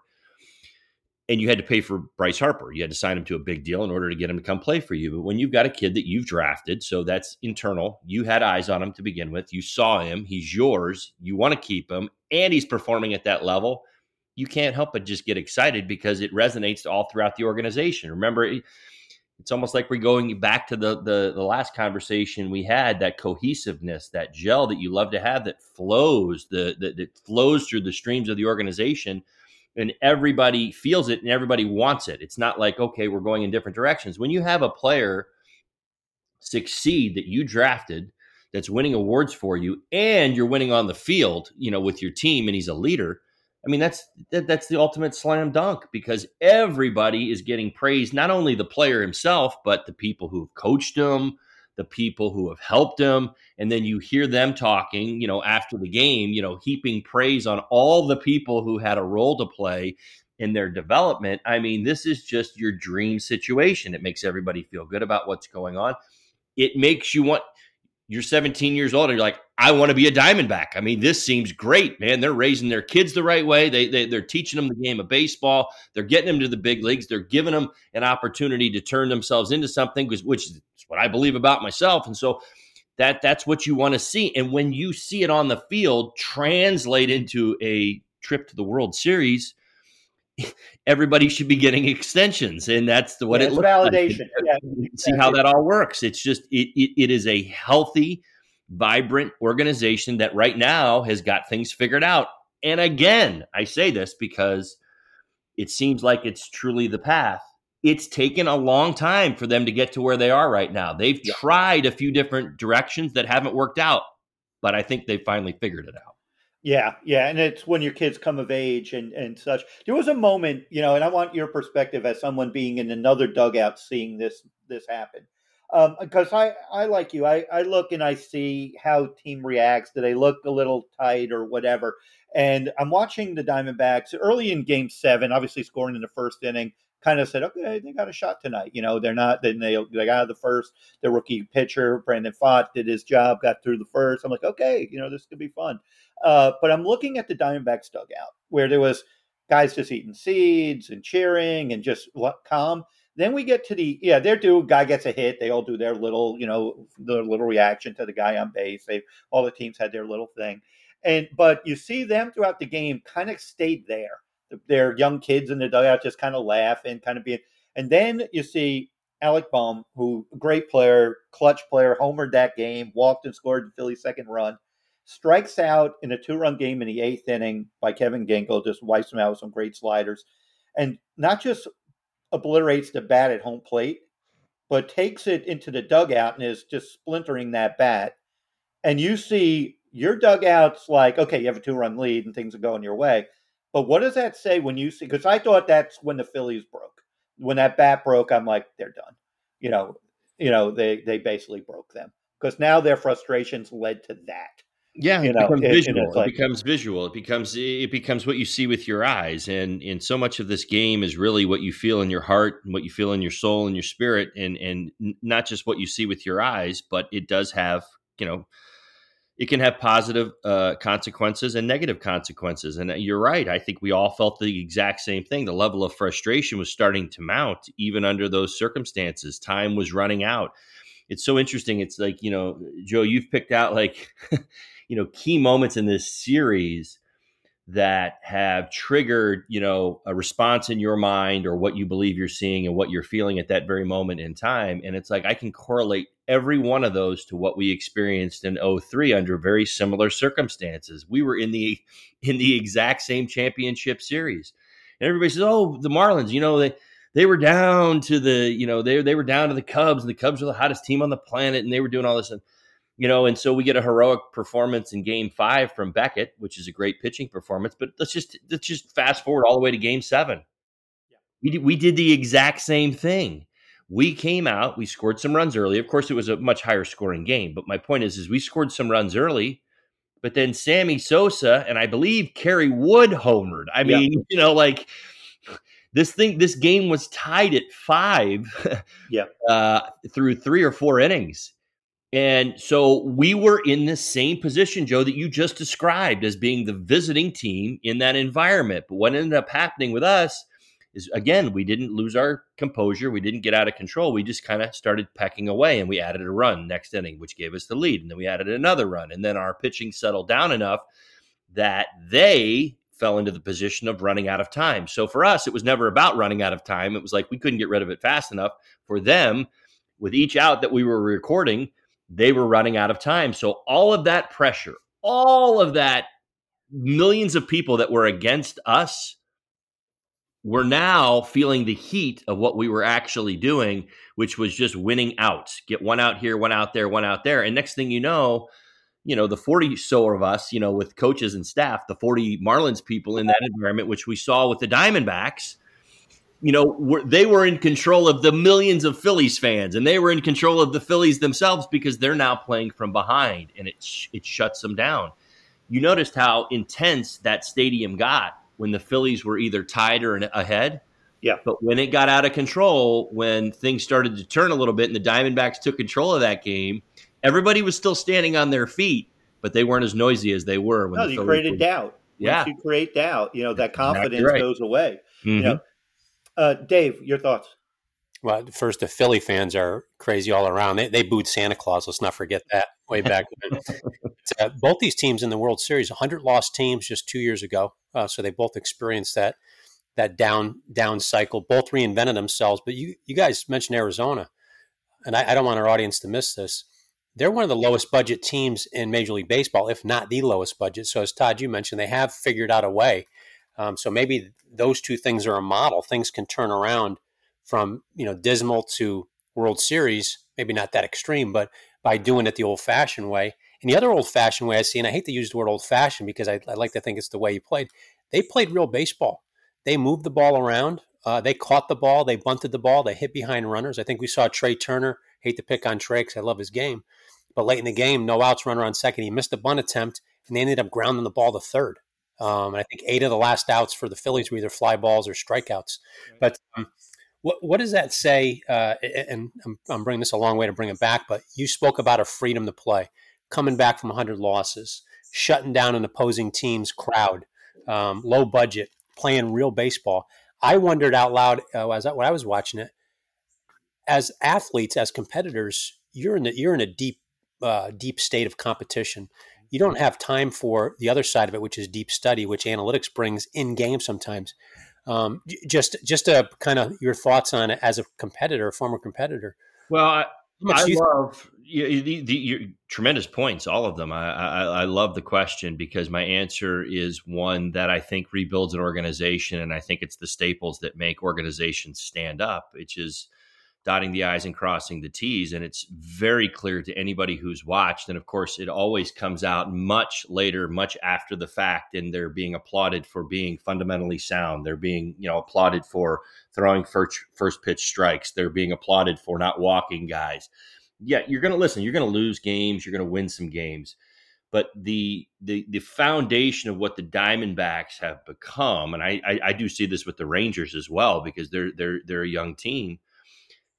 And you had to pay for Bryce Harper. You had to sign him to a big deal in order to get him to come play for you. But when you've got a kid that you've drafted, so that's internal, you had eyes on him to begin with. You saw him. He's yours. You want to keep him. And he's performing at that level. You can't help but just get excited because it resonates all throughout the organization. Remember, it's almost like we're going back to the, the, the last conversation we had, that cohesiveness, that gel that you love to have that flows, the, the, that flows through the streams of the organization. And everybody feels it and everybody wants it. It's not like, okay, we're going in different directions. When you have a player succeed that you drafted, that's winning awards for you, and you're winning on the field, you know, with your team, and he's a leader, I mean, that's that, that's the ultimate slam dunk because everybody is getting praised, not only the player himself, but the people who have coached him, the people who have helped him. And then you hear them talking, you know, after the game, you know, heaping praise on all the people who had a role to play in their development. I mean, this is just your dream situation. It makes everybody feel good about what's going on. It makes you want, you're seventeen years old and you're like, I want to be a Diamondback. I mean, this seems great, man. They're raising their kids the right way. They, they, they're teaching them the game of baseball. They're getting them to the big leagues. They're giving them an opportunity to turn themselves into something, which is what I believe about myself. And so that that's what you want to see. And when you see it on the field translate into a trip to the World Series, everybody should be getting extensions. And that's the, what yeah, it looks validation. Like. Yeah. See how that all works. It's just, it, it, it is a healthy, vibrant organization that right now has got things figured out. And again, I say this because it seems like it's truly the path. It's taken a long time for them to get to where they are right now. They've yeah. tried a few different directions that haven't worked out, but I think they finally figured it out. Yeah, yeah, and it's when your kids come of age and, and such. There was a moment, you know, and I want your perspective as someone being in another dugout seeing this this happen. Um, because I, I like you, I, I look and I see how team reacts. Do they look a little tight or whatever? And I'm watching the Diamondbacks early in game seven, obviously scoring in the first inning, kind of said, okay, they got a shot tonight. You know, they're not, then they, they got out of the first, the rookie pitcher, Brandon Pfaadt, did his job, got through the first. I'm like, okay, you know, this could be fun. Uh, but I'm looking at the Diamondbacks dugout where there was guys just eating seeds and cheering and just calm. Then we get to the, yeah, they're due, guy gets a hit. They all do their little, you know, their little reaction to the guy on base. They all the teams had their little thing. And, but you see them throughout the game kind of stayed there. Their young kids in the dugout just kind of laugh and kind of be, and then you see Alec Bohm, who great player, clutch player, homered that game, walked and scored the Phillies' second run, strikes out in a two-run game in the eighth inning by Kevin Ginkel, just wipes him out with some great sliders, and not just obliterates the bat at home plate, but takes it into the dugout and is just splintering that bat. And you see your dugout's like, okay, you have a two-run lead and things are going your way. But what does that say when you see, because I thought that's when the Phillies broke. When that bat broke, I'm like, they're done. You know, you know, they they basically broke them. Because now their frustrations led to that. Yeah, it, you know, becomes, it, visual. It, like, it becomes visual. It becomes it becomes what you see with your eyes. And and so much of this game is really what you feel in your heart and what you feel in your soul and your spirit, and and not just what you see with your eyes, but it does have, you know, it can have positive uh, consequences and negative consequences. And you're right. I think we all felt the exact same thing. The level of frustration was starting to mount, even under those circumstances. Time was running out. It's so interesting. It's like, you know, Joe, you've picked out like, you know, key moments in this series that have triggered, you know, a response in your mind or what you believe you're seeing and what you're feeling at that very moment in time. And it's like, I can correlate every one of those to what we experienced in oh three under very similar circumstances. We were in the, in the exact same championship series. And everybody says, oh, the Marlins, you know, they, they were down to the, you know, they they were down to the Cubs, and the Cubs were the hottest team on the planet, and they were doing all this, and you know, and so we get a heroic performance in Game Five from Beckett, which is a great pitching performance. But let's just let's just fast forward all the way to Game Seven. Yeah. We did, we did the exact same thing. We came out, we scored some runs early. Of course, it was a much higher scoring game. But my point is, is we scored some runs early. But then Sammy Sosa and I believe Kerry Wood homered. I mean, yeah. you know, like this thing, this game was tied at five yeah. uh, through three or four innings. And so we were in the same position, Joe, that you just described as being the visiting team in that environment. But what ended up happening with us is, again, we didn't lose our composure. We didn't get out of control. We just kind of started pecking away, and we added a run next inning, which gave us the lead. And then we added another run. And then our pitching settled down enough that they fell into the position of running out of time. So for us, it was never about running out of time. It was like we couldn't get rid of it fast enough. For them, with each out that we were recording, they were running out of time. So all of that pressure, all of that millions of people that were against us, we're now feeling the heat of what we were actually doing, which was just winning outs. Get one out here, one out there, one out there. And next thing you know, you know, the forty so of us, you know, with coaches and staff, the forty Marlins people in that environment, which we saw with the Diamondbacks, you know, were, they were in control of the millions of Phillies fans, and they were in control of the Phillies themselves because they're now playing from behind, and it sh- it shuts them down. You noticed how intense that stadium got when the Phillies were either tied or ahead. Yeah. But when it got out of control, when things started to turn a little bit and the Diamondbacks took control of that game, everybody was still standing on their feet, but they weren't as noisy as they were. When no, the you Phillies created were. doubt. Yeah. Once you create doubt, you know, that confidence exactly right. goes away. Mm-hmm. You know, uh, Dave, your thoughts? Well, first, the Philly fans are crazy all around. They, they booed Santa Claus. Let's not forget that way back then. Uh, both these teams in the World Series, one hundred lost teams just two years ago. Uh, so they both experienced that that down down cycle. Both reinvented themselves. But you, you guys mentioned Arizona, and I, I don't want our audience to miss this. They're one of the lowest budget teams in Major League Baseball, if not the lowest budget. So as Todd, you mentioned, they have figured out a way. Um, so maybe those two things are a model. Things can turn around from, you know, dismal to World Series, maybe not that extreme, but by doing it the old-fashioned way. And the other old-fashioned way I see, and I hate to use the word old-fashioned because I, I like to think it's the way you played. They played real baseball. They moved the ball around. Uh, they caught the ball. They bunted the ball. They hit behind runners. I think we saw Trey Turner. Hate to pick on Trey because I love his game. But late in the game, no outs, runner on second. He missed a bunt attempt, and they ended up grounding the ball to third. Um, and I think eight of the last outs for the Phillies were either fly balls or strikeouts. But um, what, what does that say? Uh, and I'm, I'm bringing this a long way to bring it back, but you spoke about a freedom to play. Coming back from one hundred losses, shutting down an opposing team's crowd, um, low budget, playing real baseball. I wondered out loud uh, as I, when I was watching it, as athletes, as competitors, you're in the, you're in a deep, uh, deep state of competition. You don't have time for the other side of it, which is deep study, which analytics brings in game sometimes. Um, just just a kind of your thoughts on it as a competitor, a former competitor. Well, I, I love. You, the, the, your tremendous points, all of them. I, I, I love the question because my answer is one that I think rebuilds an organization, and I think it's the staples that make organizations stand up, which is dotting the I's and crossing the T's. And it's very clear to anybody who's watched. And of course, it always comes out much later, much after the fact, and they're being applauded for being fundamentally sound. They're being, you know, applauded for throwing first, first pitch strikes. They're being applauded for not walking guys. Yeah, you're going to listen, you're going to lose games, you're going to win some games. But the the the foundation of what the Diamondbacks have become, and I, I, I do see this with the Rangers as well, because they're they're they're a young team,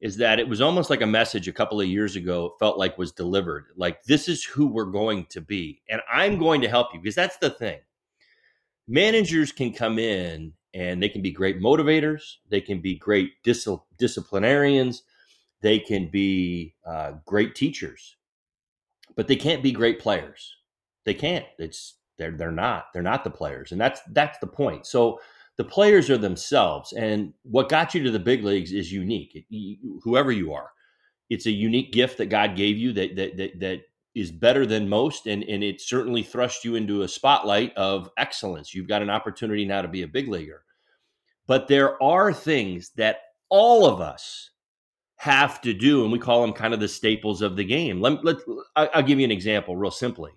is that it was almost like a message a couple of years ago felt like was delivered. Like, this is who we're going to be, and I'm going to help you, because that's the thing. Managers can come in and they can be great motivators, they can be great dis- disciplinarians. They can be uh, great teachers, but they can't be great players. They can't. It's they're they're not. They're not the players, and that's that's the point. So the players are themselves, and what got you to the big leagues is unique. It, you, whoever you are, it's a unique gift that God gave you that that that, that is better than most, and, and it certainly thrust you into a spotlight of excellence. You've got an opportunity now to be a big leaguer, but there are things that all of us have to do, and we call them kind of the staples of the game. Let, let I'll give you an example real simply.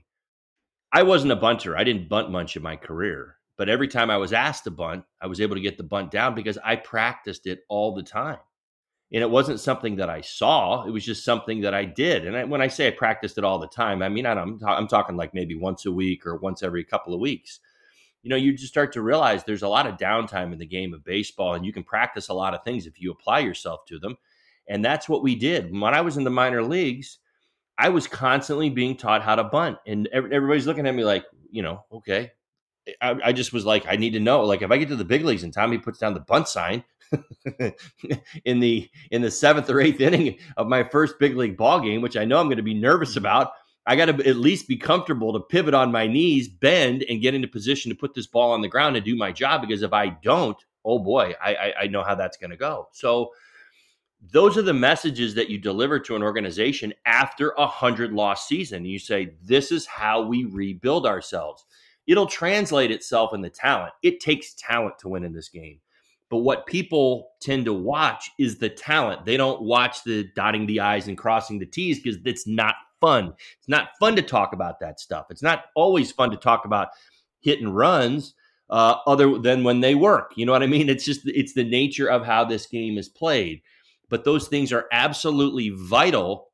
I wasn't a bunter. I didn't bunt much in my career, but every time I was asked to bunt, I was able to get the bunt down because I practiced it all the time. And it wasn't something that I saw. It was just something that I did. And I, when I say I practiced it all the time, I mean, I don't, I'm, ta- I'm talking like maybe once a week or once every couple of weeks. You know, you just start to realize there's a lot of downtime in the game of baseball, and you can practice a lot of things if you apply yourself to them. And that's what we did. When I was in the minor leagues, I was constantly being taught how to bunt. And everybody's looking at me like, you know, okay. I, I just was like, I need to know. Like, if I get to the big leagues and Tommy puts down the bunt sign in the in the seventh or eighth inning of my first big league ball game, which I know I'm going to be nervous about, I got to at least be comfortable to pivot on my knees, bend, and get into position to put this ball on the ground and do my job. Because if I don't, oh boy, I, I, I know how that's going to go. So those are the messages that you deliver to an organization after a hundred loss season. You say, this is how we rebuild ourselves. It'll translate itself in the talent. It takes talent to win in this game. But what people tend to watch is the talent. They don't watch the dotting the I's and crossing the T's because it's not fun. It's not fun to talk about that stuff. It's not always fun to talk about hit and runs uh, other than when they work. You know what I mean? It's just, it's the nature of how this game is played. But those things are absolutely vital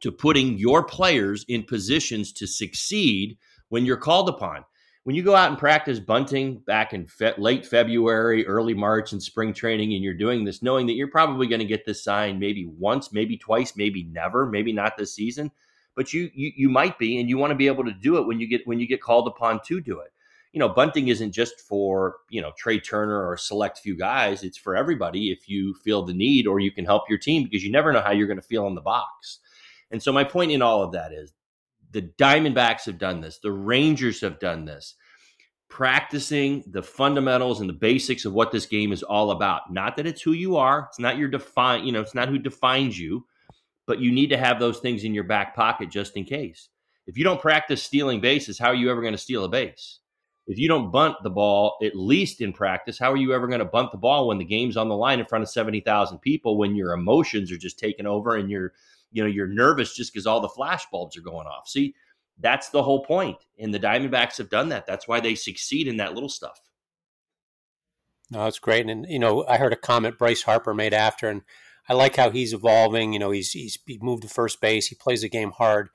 to putting your players in positions to succeed when you're called upon. When you go out and practice bunting back in fe- late February, early March in spring training, and you're doing this knowing that you're probably going to get this sign maybe once, maybe twice, maybe never, maybe not this season, but you you you might be, and you want to be able to do it when you get when you get called upon to do it. You know, bunting isn't just for, you know, Trey Turner or a select few guys. It's for everybody if you feel the need or you can help your team, because you never know how you're going to feel in the box. And so my point in all of that is, the Diamondbacks have done this. The Rangers have done this. Practicing the fundamentals and the basics of what this game is all about. Not that it's who you are. It's not your define, you know, it's not who defines you, but you need to have those things in your back pocket just in case. If you don't practice stealing bases, how are you ever going to steal a base? If you don't bunt the ball, at least in practice, how are you ever going to bunt the ball when the game's on the line in front of seventy thousand people, when your emotions are just taking over and you're You know, you're nervous just because all the flashbulbs are going off. See, that's the whole point. And the Diamondbacks have done that. That's why they succeed in that little stuff. No, that's great. And, you know, I heard a comment Bryce Harper made after, and I like how he's evolving. You know, he's he's he moved to first base. He plays the game hard.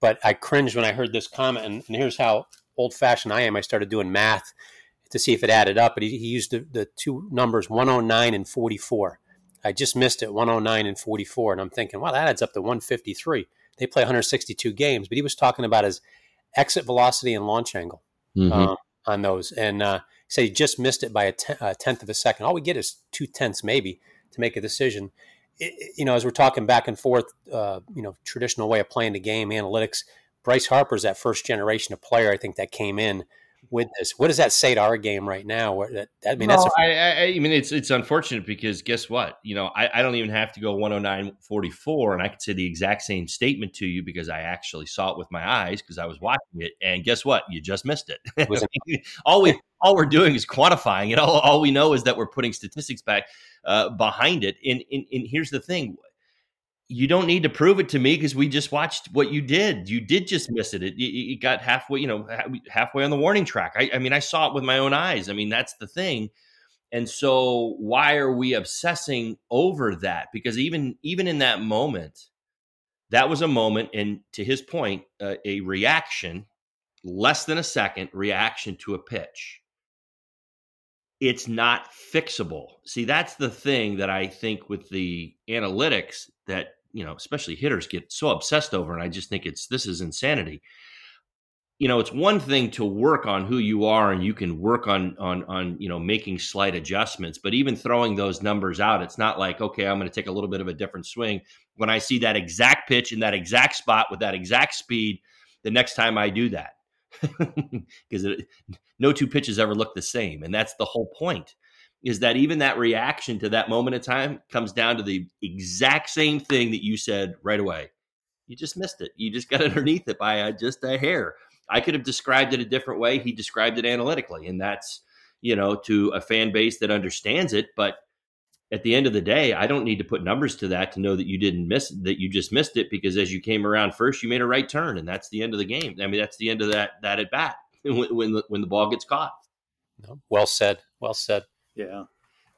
But I cringed when I heard this comment. And, and here's how old-fashioned I am. I started doing math to see if it added up. But he, he used the, the two numbers, one oh nine and forty-four. I just missed it, one oh nine and forty-four. And I'm thinking, wow, that adds up to one fifty-three. They play one hundred sixty-two games. But he was talking about his exit velocity and launch angle mm-hmm. uh, on those. And uh, he said he just missed it by a, ten- a tenth of a second. All we get is two tenths maybe to make a decision. It, you know, as we're talking back and forth, uh, you know, traditional way of playing the game, analytics, Bryce Harper's that first generation of player, I think, that came in with this. What does that say to our game right now? That, I mean, no, that's a- I, I, I mean, it's it's unfortunate because guess what? You know, I, I don't even have to go one oh nine forty-four, and I could say the exact same statement to you because I actually saw it with my eyes because I was watching it. And guess what? You just missed it. Was it- all we all we're doing is quantifying it. All all we know is that we're putting statistics back uh, behind it. And, and and here's the thing. You don't need to prove it to me because we just watched what you did. You did just miss it. It, it, it got halfway, you know, halfway on the warning track. I, I mean, I saw it with my own eyes. I mean, that's the thing. And so why are we obsessing over that? Because even, even in that moment, that was a moment, and to his point, uh, a reaction, less than a second reaction to a pitch. It's not fixable. See, that's the thing that I think with the analytics that, you know, especially hitters get so obsessed over, and I just think it's this is insanity. You know, it's one thing to work on who you are, and you can work on on on you know making slight adjustments, but even throwing those numbers out, it's not like, okay, I'm going to take a little bit of a different swing when I see that exact pitch in that exact spot with that exact speed the next time I do that, because no two pitches ever look the same, and that's the whole point. Is that even that reaction to that moment of time comes down to the exact same thing that you said right away. You just missed it. You just got underneath it by uh, just a hair. I could have described it a different way. He described it analytically. And that's, you know, to a fan base that understands it. But at the end of the day, I don't need to put numbers to that to know that you didn't miss, that you just missed it, because as you came around first, you made a right turn, and that's the end of the game. I mean, that's the end of that that at bat when when the, when the ball gets caught. Well said. Well said. Yeah,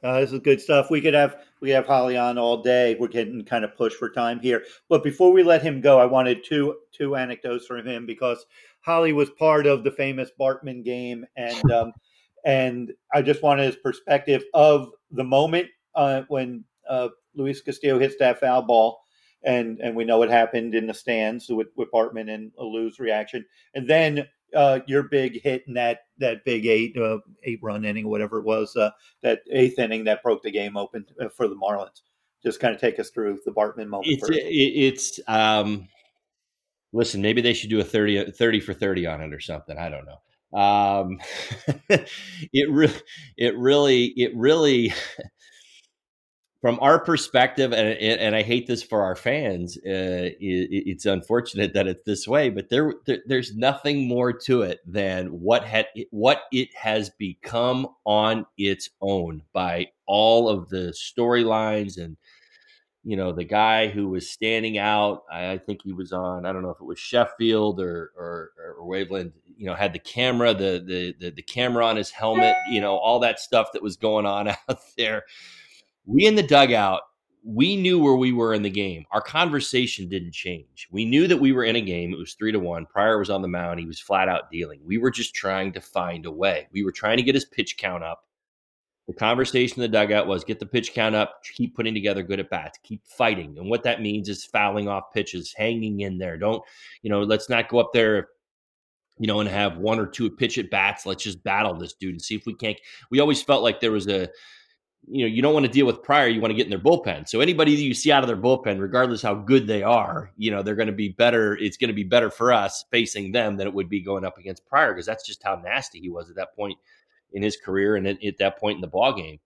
uh, this is good stuff. We could have we could have Holly on all day. We're getting kind of pushed for time here, but before we let him go, I wanted two two anecdotes from him, because Holly was part of the famous Bartman game, and um, and I just wanted his perspective of the moment. Uh, when uh, Luis Castillo hits that foul ball, and, and we know what happened in the stands with, with Bartman and Lou's reaction, and then uh, your big hit in that that big eight uh, eight run inning, whatever it was, uh, that eighth inning that broke the game open for the Marlins. Just kind of take us through the Bartman moment. It's, first. It, it's um, listen, maybe they should do a thirty for thirty on it or something. I don't know. Um, it really, it really, it really. From our perspective, and, and I hate this for our fans, uh, it, it's unfortunate that it's this way, but there, there there's nothing more to it than what had what it has become on its own by all of the storylines. And you know, the guy who was standing out, I think he was on, I don't know if it was Sheffield or or, or Waveland, you know, had the camera, the, the the the camera on his helmet, you know, all that stuff that was going on out there. We in the dugout, we knew where we were in the game. Our conversation didn't change. We knew that we were in a game. It was three to one. Prior was on the mound. He was flat out dealing. We were just trying to find a way. We were trying to get his pitch count up. The conversation in the dugout was get the pitch count up, keep putting together good at bats, keep fighting. And what that means is fouling off pitches, hanging in there. Don't, you know, let's not go up there, you know, and have one or two pitch at bats. Let's just battle this dude and see if we can't. We always felt like there was a, you know, you don't want to deal with Prior. You want to get in their bullpen. So anybody that you see out of their bullpen, regardless how good they are, you know, they're going to be better. It's going to be better for us facing them than it would be going up against Prior, because that's just how nasty he was at that point in his career and at, at that point in the ball game.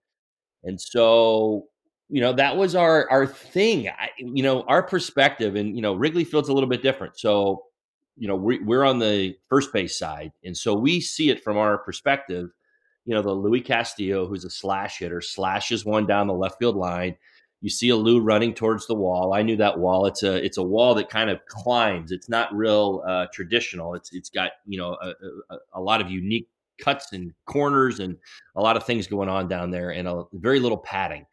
And so, you know, that was our our thing. I, you know, our perspective, and you know, Wrigley Field's a little bit different. So, you know, we, we're on the first base side, and so we see it from our perspective. You know, the Luis Castillo, who's a slash hitter, slashes one down the left field line. You see a Lou running towards the wall. I knew that wall. It's a it's a wall that kind of climbs. It's not real uh, traditional. It's it's got, you know, a, a, a lot of unique cuts and corners and a lot of things going on down there, and a very little padding.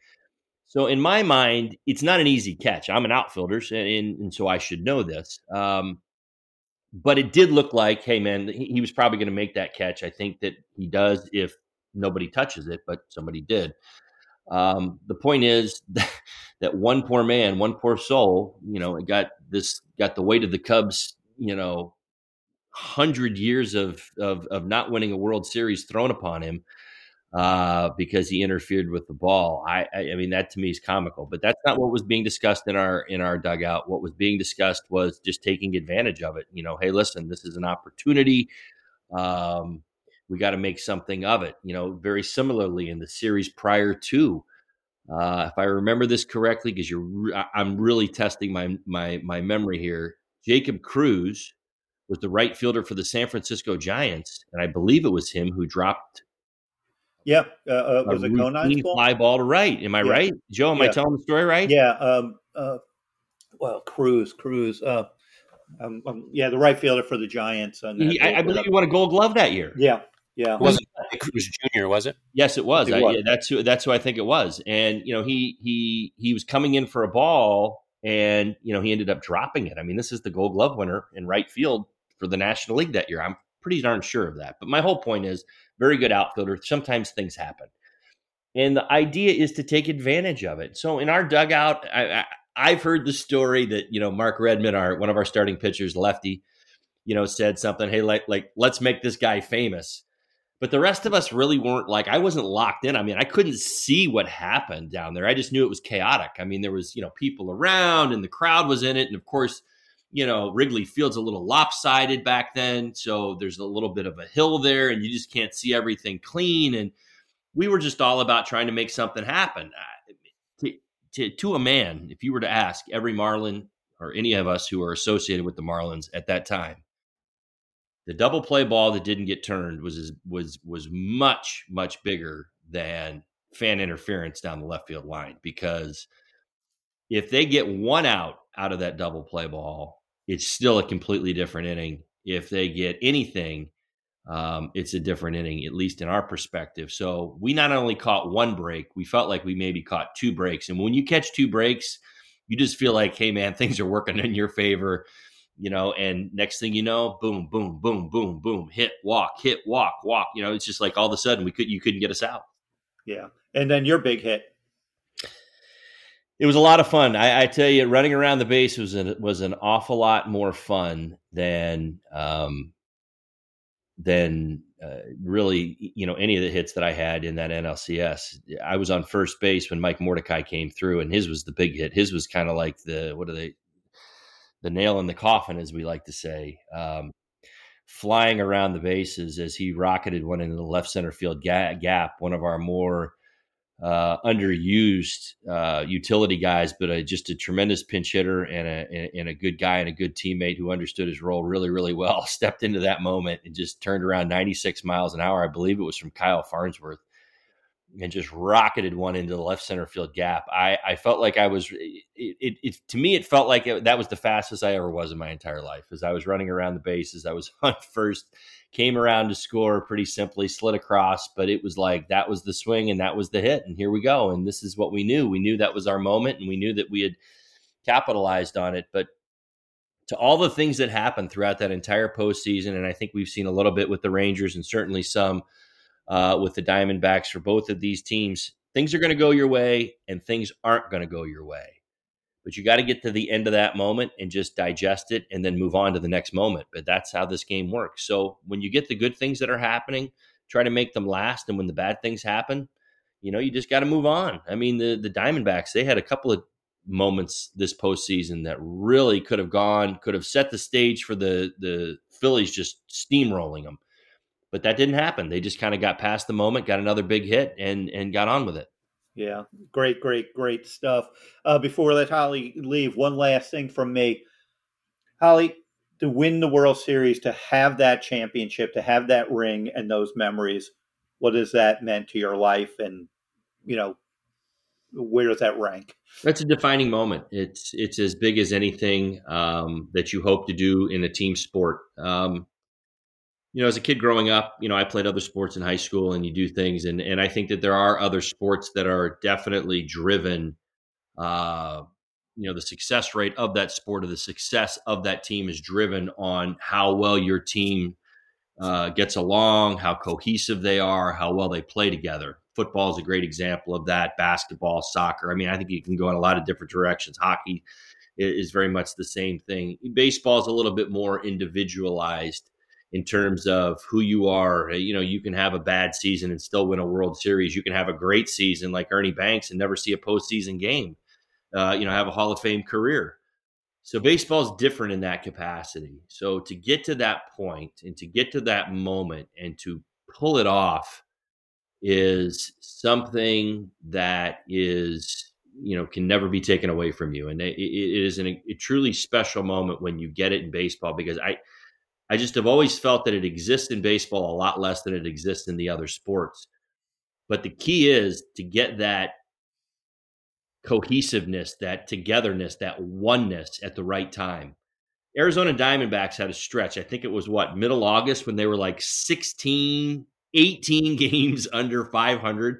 So in my mind, it's not an easy catch. I'm an outfielder, and, and so I should know this. Um, but it did look like, hey man, he, he was probably going to make that catch. I think that he does if nobody touches it, but somebody did. Um, the point is that, that one poor man, one poor soul, you know, it got this, got the weight of the Cubs, you know, hundred years of, of, of not winning a World Series thrown upon him uh, because he interfered with the ball. I, I, I mean, that to me is comical, but that's not what was being discussed in our, in our dugout. What was being discussed was just taking advantage of it. You know, hey, listen, this is an opportunity. Um, We got to make something of it, you know, very similarly in the series prior to, uh, if I remember this correctly, because you're, re- I'm really testing my, my, my memory here. Jacob Cruz was the right fielder for the San Francisco Giants. And I believe it was him who dropped. Yep. Uh, uh, was a routine fly ball to right. Am I yeah. right? Joe, am yeah. I telling the story right? Yeah. Um, uh, well, Cruz, Cruz, uh, um, um, yeah, the right fielder for the Giants. And he, I, I believe he won a Gold Glove that year. Yeah. Yeah, it wasn't Cruz Junior, was it? Yes, it was. It was. I, yeah, that's who. That's who I think it was. And you know, he he he was coming in for a ball, and you know, he ended up dropping it. I mean, this is the Gold Glove winner in right field for the National League that year. I'm pretty darn sure of that. But my whole point is, very good outfielder. Sometimes things happen, and the idea is to take advantage of it. So in our dugout, I, I, I've heard the story that, you know, Mark Redmond, our one of our starting pitchers, lefty, you know, said something. Hey, like like let's make this guy famous. But the rest of us really weren't like, I wasn't locked in. I mean, I couldn't see what happened down there. I just knew it was chaotic. I mean, there was, you know, people around and the crowd was in it. And of course, you know, Wrigley Field's a little lopsided back then. So there's a little bit of a hill there and you just can't see everything clean. And we were just all about trying to make something happen. To, to, to a man, if you were to ask every Marlin or any of us who are associated with the Marlins at that time, the double play ball that didn't get turned was was was much, much bigger than fan interference down the left field line, because if they get one out out of that double play ball, it's still a completely different inning. If they get anything, um, it's a different inning, at least in our perspective. So we not only caught one break, we felt like we maybe caught two breaks. And when you catch two breaks, you just feel like, hey, man, things are working in your favor, you know, and next thing you know, boom, boom, boom, boom, boom, hit, walk, hit, walk, walk. You know, it's just like all of a sudden we could you couldn't get us out. Yeah. And then your big hit. It was a lot of fun. I, I tell you, running around the base was an, was an awful lot more fun than um, than uh, really, you know, any of the hits that I had in that N L C S. I was on first base when Mike Mordecai came through, and his was the big hit. His was kind of like the what are they, the nail in the coffin, as we like to say, um, flying around the bases as he rocketed one into the left center field ga- gap. One of our more uh underused uh utility guys, but a, just a tremendous pinch hitter and a and a good guy and a good teammate who understood his role really, really well, stepped into that moment and just turned around ninety-six miles an hour. I believe it was from Kyle Farnsworth, and just rocketed one into the left center field gap. I, I felt like I was, it, it, it to me, it felt like it, that was the fastest I ever was in my entire life. As I was running around the bases, I was on first, came around to score pretty simply, slid across, but it was like, that was the swing and that was the hit. And here we go. And this is what we knew. We knew that was our moment, and we knew that we had capitalized on it. But to all the things that happened throughout that entire postseason, and I think we've seen a little bit with the Rangers and certainly some Uh, with the Diamondbacks, for both of these teams, things are going to go your way and things aren't going to go your way. But you got to get to the end of that moment and just digest it and then move on to the next moment. But that's how this game works. So when you get the good things that are happening, try to make them last. And when the bad things happen, you know, you just got to move on. I mean, the, the Diamondbacks, they had a couple of moments this postseason that really could have gone, could have set the stage for the, the Phillies just steamrolling them. But that didn't happen. They just kind of got past the moment, got another big hit, and and got on with it. Yeah, great, great, great stuff. Uh, before I let Holly leave, one last thing from me. Holly, to win the World Series, to have that championship, to have that ring and those memories, what has that meant to your life? And, you know, where does that rank? That's a defining moment. It's, it's as big as anything um, that you hope to do in a team sport. Um You know, as a kid growing up, you know, I played other sports in high school, and you do things. And, and I think that there are other sports that are definitely driven, uh, you know, the success rate of that sport or the success of that team is driven on how well your team uh, gets along, how cohesive they are, how well they play together. Football is a great example of that. Basketball, soccer. I mean, I think you can go in a lot of different directions. Hockey is very much the same thing. Baseball is a little bit more individualized in terms of who you are. You know, you can have a bad season and still win a World Series. You can have a great season like Ernie Banks and never see a postseason game, uh, you know, have a Hall of Fame career. So baseball's different in that capacity. So to get to that point and to get to that moment and to pull it off is something that is, you know, can never be taken away from you. And it, it is an, a truly special moment when you get it in baseball, because I, I just have always felt that it exists in baseball a lot less than it exists in the other sports. But the key is to get that cohesiveness, that togetherness, that oneness at the right time. Arizona Diamondbacks had a stretch. I think it was what, middle August, when they were like sixteen, eighteen games under five hundred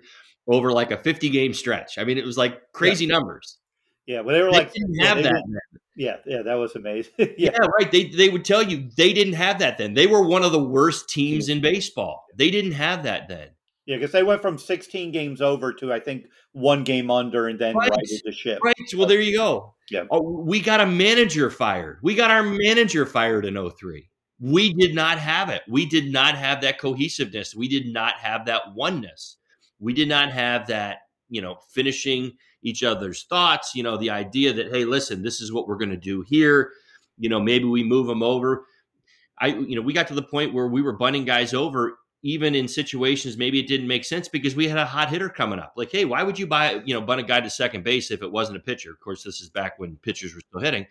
over like a fifty game stretch. I mean, it was like crazy yeah. numbers. Yeah, well, they were they like didn't have yeah, that. Didn't, yeah, yeah, that was amazing. yeah. yeah, right. They they would tell you they didn't have that then. They were one of the worst teams in baseball. They didn't have that then. Yeah, because they went from sixteen games over to, I think, one game under, and then right, righted the ship. Right. Well, there you go. Yeah, oh, we got a manager fired. We got our manager fired in oh three. We did not have it. We did not have that cohesiveness. We did not have that oneness. We did not have that, you know, finishing each other's thoughts, you know, the idea that, hey, listen, this is what we're going to do here. You know, maybe we move them over. I, you know, we got to the point where we were bunting guys over, even in situations, maybe it didn't make sense because we had a hot hitter coming up. Like, hey, why would you buy, you know, bunt a guy to second base if it wasn't a pitcher? Of course, this is back when pitchers were still hitting.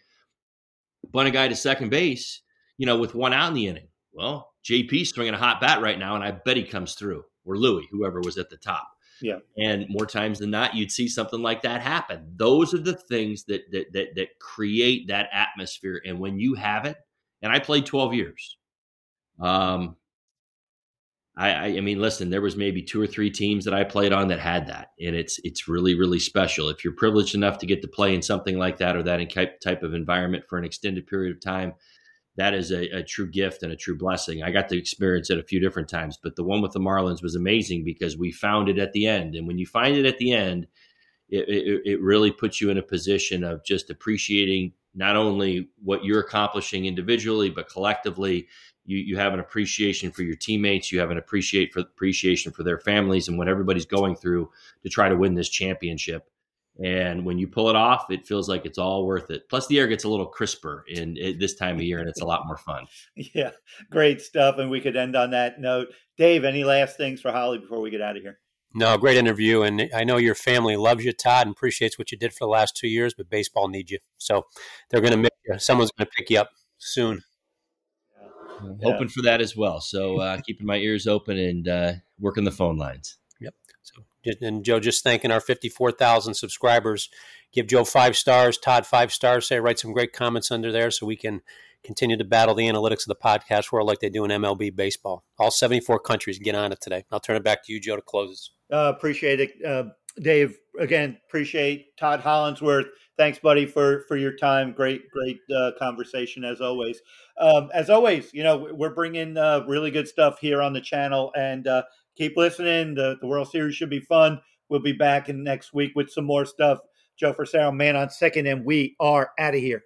Bunt a guy to second base, you know, with one out in the inning. Well, J P's swinging a hot bat right now, and I bet he comes through. or Louis, whoever was at the top. Yeah. And more times than not, you'd see something like that happen. Those are the things that that that, that create that atmosphere. And when you have it, and I played twelve years. Um, I, I, I mean, listen, there was maybe two or three teams that I played on that had that. And it's it's really, really special. If you're privileged enough to get to play in something like that or that type of environment for an extended period of time, that is a, a true gift and a true blessing. I got to experience it a few different times, but the one with the Marlins was amazing because we found it at the end. And when you find it at the end, it, it, it really puts you in a position of just appreciating not only what you're accomplishing individually, but collectively. You you have an appreciation for your teammates. You have an appreciate for appreciation for their families and what everybody's going through to try to win this championship. And when you pull it off, it feels like it's all worth it. Plus, the air gets a little crisper in, in this time of year, and it's a lot more fun. Yeah, great stuff. And we could end on that note. Dave, any last things for Holly before we get out of here? No, great interview. And I know your family loves you, Todd, and appreciates what you did for the last two years, but baseball needs you. So they're going to miss you. Someone's going to pick you up soon. I'm yeah. hoping for that as well. So uh, keeping my ears open and uh, working the phone lines. Yep. So, and Joe, just thanking our fifty-four thousand subscribers. Give Joe five stars, Todd five stars. Say, write some great comments under there so we can continue to battle the analytics of the podcast world like they do in M L B baseball. All seventy-four countries get on it today. I'll turn it back to you, Joe, to close us. Uh, appreciate it, uh, Dave. Again, appreciate Todd Hollandsworth. Thanks, buddy, for, for your time. Great, great uh, conversation, as always. Um, as always, you know, we're bringing uh, really good stuff here on the channel. And uh, keep listening. The, the World Series should be fun. We'll be back in next week with some more stuff. Joe Forsara, man on second, and we are out of here.